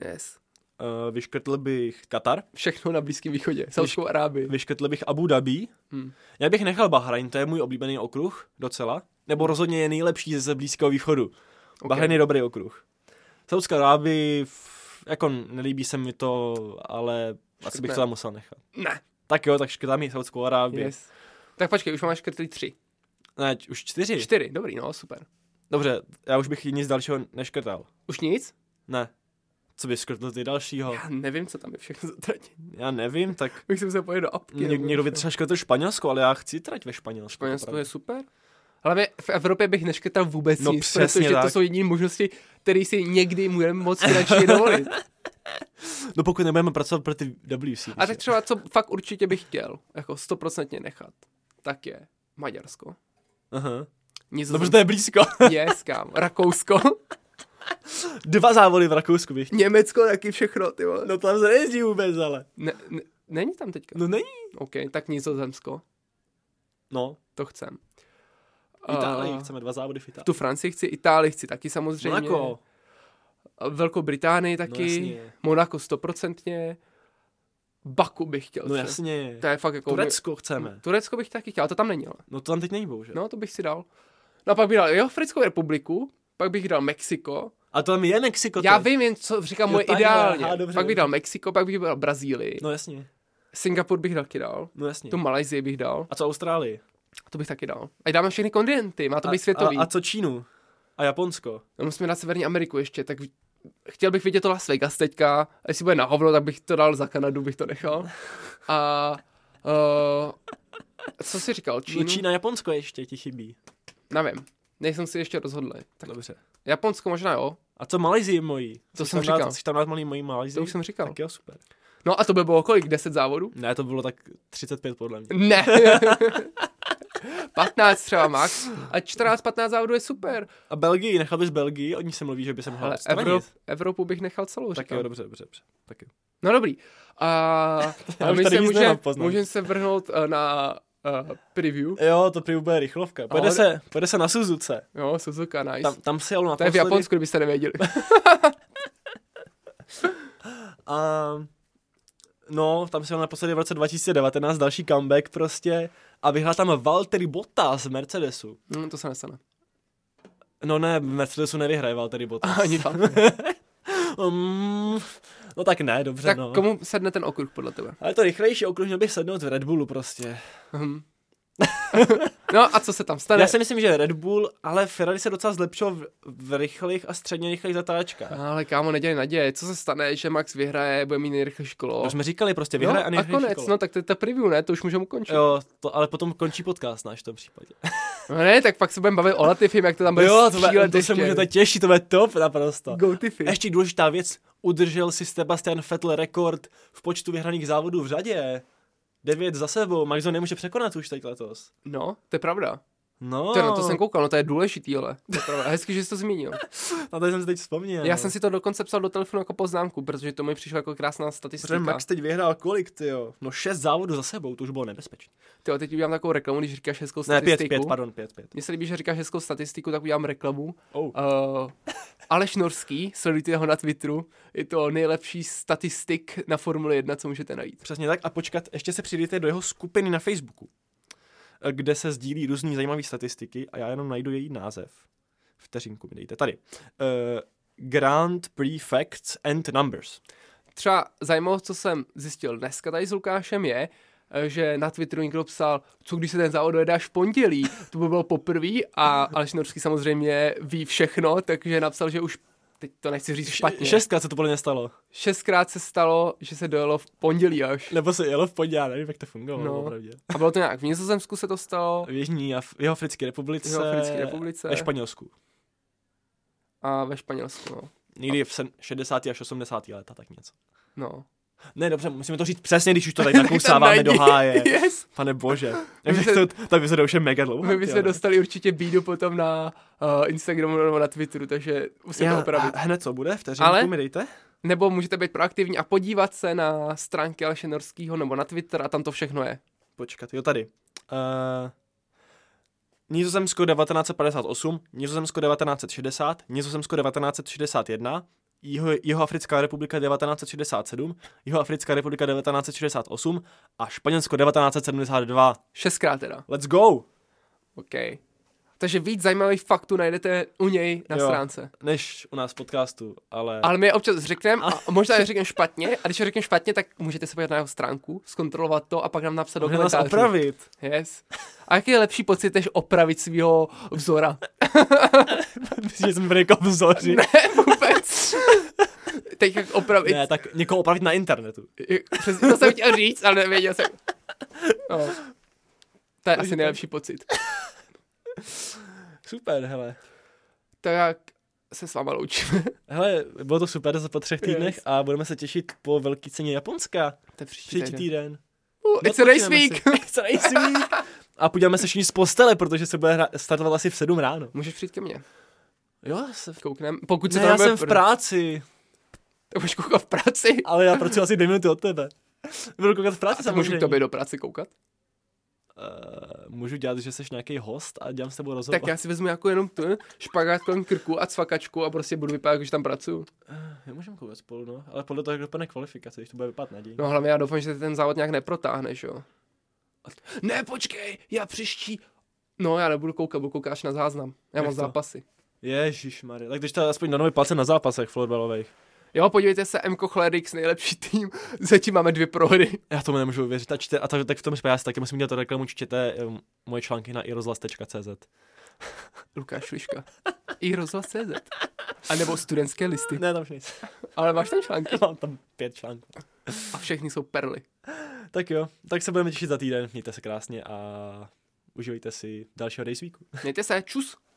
Yes. Uh, vyškrtl bych Katar. Všechno na Blízkém východě. Saudskou Arábii. Vyškrtl bych Abu Dhabi. Hmm. Já bych nechal Bahrajn, to je můj oblíbený okruh docela. Nebo rozhodně je nejlepší ze Blízkého východu. Okay. Bahrajn je dobrý okruh. Saudská Arábii, jako nelíbí se mi to, ale škrtne. Asi bych to tam musel nechat. Ne. Tak jo, tak škrtám i Saudskou Arábii. Yes. Tak počkej, už máme škrtlí tři. Ne, už čtyři. Čtyři, dobrý, no, super. Dobře, já už bych nic dalšího neškrtal. Už nic? Ne. Co bys škrtl ty dalšího? Já nevím, co tam je všechno za trať. Já nevím, tak... Bych si musel pojít do apky. Ně- někdo by třeba škrtl Španělsko, ale já chci trať ve Španělsku. Španělsko je super. Ale v Evropě bych neškrtal vůbec no, nic, protože tak. To jsou jediné možnosti, které si někdy můžeme moc radši dovolit. No pokud nebudeme pracovat pro ty W Series. A tak třeba, co fakt určitě bych chtěl, jako stoprocentně nechat, tak je Maďarsko. Aha. Nizozemí. Dobře, to je blízko. Yes, kámo. Rakousko. Dva závody v Rakousku bych. Německo taky všechno, ty vole. No tam se nejezdí vůbec, ale. Ne, ne, není tam teďka. No není. OK, tak Nizozemsko. No. To chcem. Itálii, uh, chceme dva závody v Itálii. Tu Francii chci, Itálii chci taky samozřejmě. Monako. Velkou Británii taky. No, Monako stoprocentně. Baku bych chtěl. No jasně. To je fakt jako... Turecko chceme. Turecko bych taky chtěl, ale to tam není, ale. No to tam teď není, bohužel. No to bych si dal. No a pak bych dal Jihoafrickou republiku, pak bych dal Mexiko. A to tam je Mexiko. Já teď. Vím jen, co říkám, moje ideálně. Aha, dobře, pak bych dal Mexiko, pak bych dal Brazílii. No jasně. Singapur bych taky dal. No jasně. Tu Malajzii bych dal. A co Austrálii? A to bych taky dal. A dáme všechny kontinenty, má to být světový. A, a co Čínu? A Japonsko? No, musíme dát Severní Ameriku ještě, tak chtěl bych vidět to Las Vegas teďka. A jestli bude na hovno, tak bych to dal za Kanadu, bych to nechal. A uh, co jsi říkal? Čínu? No Čína, Japonsko ještě ti chybí. Nevím, nejsem si ještě rozhodl. Tak. Dobře. Japonsko možná jo. A co Malajzii mojí? To jsem říkal. Jsi tam dát malý mojí Malajzii? To už jsem říkal. Tak jo, super. No a to by bylo kolik? deset závodů? Ne, to bylo tak třicet pět podle mě. Ne. patnáct třeba max. A čtrnáct patnáct závodů je super. A Belgii, nechal bys Belgii? O ní se mluví, že by se mohla odstranit. Evrop, Evropu bych nechal celou, říkám. Tak jo, dobře, dobře, dobře. Tak jo. No dobrý. A, a my se můžeme můžem se vrhnout na... Uh, preview. Jo, to preview bude rychlovka. Pojede, ale... se, pojede se na Suzuce. Jo, Suzuka, nice. Tam, tam se jel na to je v Japonsku, kdybyste nevěděli. um, no, tam se jel naposledy v roce dva tisíce devatenáct, další comeback prostě. A vyhrál tam Valtteri Bottas z Mercedesu. Mm, to se nestane. No ne, v Mercedesu nevyhraje Valtteri Bottas. Ani fakt ne. um, No tak ne, dobře, tak no. Tak komu sedne ten okruh podle tebe? Ale to rychlejší okruh měl bych sednout v Red Bullu prostě. Hmm. No a co se tam stane? Já si myslím, že Red Bull, ale Ferrari se docela zlepšil v, v rychlých a středně rychlých zatáčkách. Ale kámo, nedělej naděje, co se stane, že Max vyhraje, bude mít nejrychlejší kolo. To jsme říkali prostě, vyhraje no, a nejrychlejší kolo. A konec, no tak to je ta preview, ne, to už můžeme ukončit. Jo, to, ale potom končí podcast náš v tom případě. No ne, tak pak se budeme bavit o Latifim, jak to tam bude střílet. Jo, to, to se můžete těšit, to bude top naprosto. Go Tifi. Ještě důležitá věc, udržel si Sebastian Vettel rekord v počtu vyhraných závodů v řadě. devět za sebou, Max ho nemůže překonat už teď letos. No, to je pravda. No. Ty, no to jsem koukal, no to je důležitý, ale hezky, že jsi to zmínil. No to jsem si teď vzpomněl. Já jsem si to dokonce psal do telefonu jako poznámku, protože to mi přišlo jako krásná statistika. Protože Max teď vyhrál kolik, tyjo? No šest závodů za sebou, to už bylo nebezpečné. Tyjo, teď udělám takovou reklamu, když říkáš hezkou statistiku. Ne, pět, pět, pardon, pět, pět. Mně se líbí, že říkáš hezkou statistiku, tak udělám reklamu. Oh. Uh, Aleš Norský, sledujte ho na Twitteru, je to nejlepší statistik na Formule jedna, co můžete najít. Přesně tak, a počkat, ještě se přidejte do jeho skupiny na Facebooku, kde se sdílí různý zajímavé statistiky a já jenom najdu její název. Vteřinku mi dejte. Tady. Uh, Grand Prix Facts and Numbers. Třeba zajímavé, co jsem zjistil dneska tady s Lukášem, je, že na Twitteru někdo psal, co když se ten závod dojede až v pondělí. To by bylo poprvé a Aleš Norský samozřejmě ví všechno, takže napsal, že už teď to nechci říct špatně. Šestkrát se to podle mě stalo. Šestkrát se stalo, že se dojelo v pondělí až. Nebo se jelo v pondělí, nevím, jak to fungovalo, opravdu. No. A bylo to nějak v Nizozemsku se to stalo. V Jižní Af- v Africké republice. V Africké republice. Ve Španělsku. A ve Španělsku, no. Někdy v šedesátých až osmdesátých leta, tak něco. No. Ne, dobře, musíme to říct přesně, když už to tady nakousáváme do háje. Yes. Pane bože. To, tak by se to už je mega dlouho. My bychom dostali určitě bídu potom na uh, Instagramu nebo na Twitteru, takže musíme Já, to opravit. Hned co bude, vteřinku mi dejte. Nebo můžete být proaktivní a podívat se na stránky Aleše Norskýho nebo na Twitter a tam to všechno je. Počkat, jo tady. Uh, Nizozemsko devatenáct padesát osm, Nizozemsko devatenáct šedesát, Nizozemsko devatenáct šedesát jedna, Jeho, Jihoafrická republika devatenáct šedesát sedm, Jihoafrická republika devatenáct šedesát osm a Španělsko devatenáct sedmdesát dva. Šestkrát teda. Let's go! OK. Takže víc zajímavých faktů najdete u něj na jo, stránce. Než u nás v podcastu, ale... Ale my je občas řekneme a možná je řekneme špatně a když je řekneme špatně, tak můžete se podívat na jeho stránku, zkontrolovat to a pak nám napsat do komentářů. Můžeme nás opravit. Yes. A jaký je lepší pocit, než opravit svýho vzora? Myslím, že jsem byl jako vzoři. Ne, vůbec. Teď jak opravit... Ne, tak někoho opravit na internetu. Přesně to jsem chtěl říct, ale nevěděl jsem. No. To je asi nejlepší pocit. Super, hele. Tak se s váma loučíme. Hele, bylo to super za po třech týdnech yes. A budeme se těšit po velké ceně Japonska. To je příští, příští týden. Uh, it's a race week. It's a race week. A podíváme se všichni z postele, protože se bude hra- startovat asi v sedm ráno. Můžeš přijít ke mně. Jo, se v... kouknem. Pokud se ne, já jsem v práci. To budeš koukat v práci. Ale já pracuji asi dvě minuty od tebe. Budu koukat v práci samozřejmě. Můžu k tobě do práce koukat? Uh, můžu dělat, že jsi nějaký host a dělám s tebou rozhovor. Tak já si vezmu jako jenom tu špagát kolem krku a cvakačku a prostě budu vypadat, když tam pracuju. Uh, já můžeme koukat spolu, no, ale podle toho, jak dopadne kvalifikace, když to bude vypadat naději. No hlavně já doufám, že ten závod nějak neprotáhneš, jo. Ne, počkej, já příští. No já nebudu koukat, budu koukat až na záznam. Já jak mám to? Zápasy. Ježišmarja, tak když to aspoň na nové palce na zápasech florbalových. Jo, podívejte se, M K Chlerix, nejlepší tým, zatím máme dvě prohry. Já tomu nemůžu uvěřit. A, čte, a tak, tak v tom říkám, já si taky musím dělat reklamu, čtěte um, moje články na i rozhlas tečka cé zet. Lukáš Šliška. i rozhlas tečka cé zet. A nebo studentské listy. Ne, tam už nic. Ale máš tam články? Mám tam pět článků. A všechny jsou perly. Tak jo, tak se budeme těšit za týden. Mějte se krásně a užívejte si dalšího race weeku. Mějte se, čus.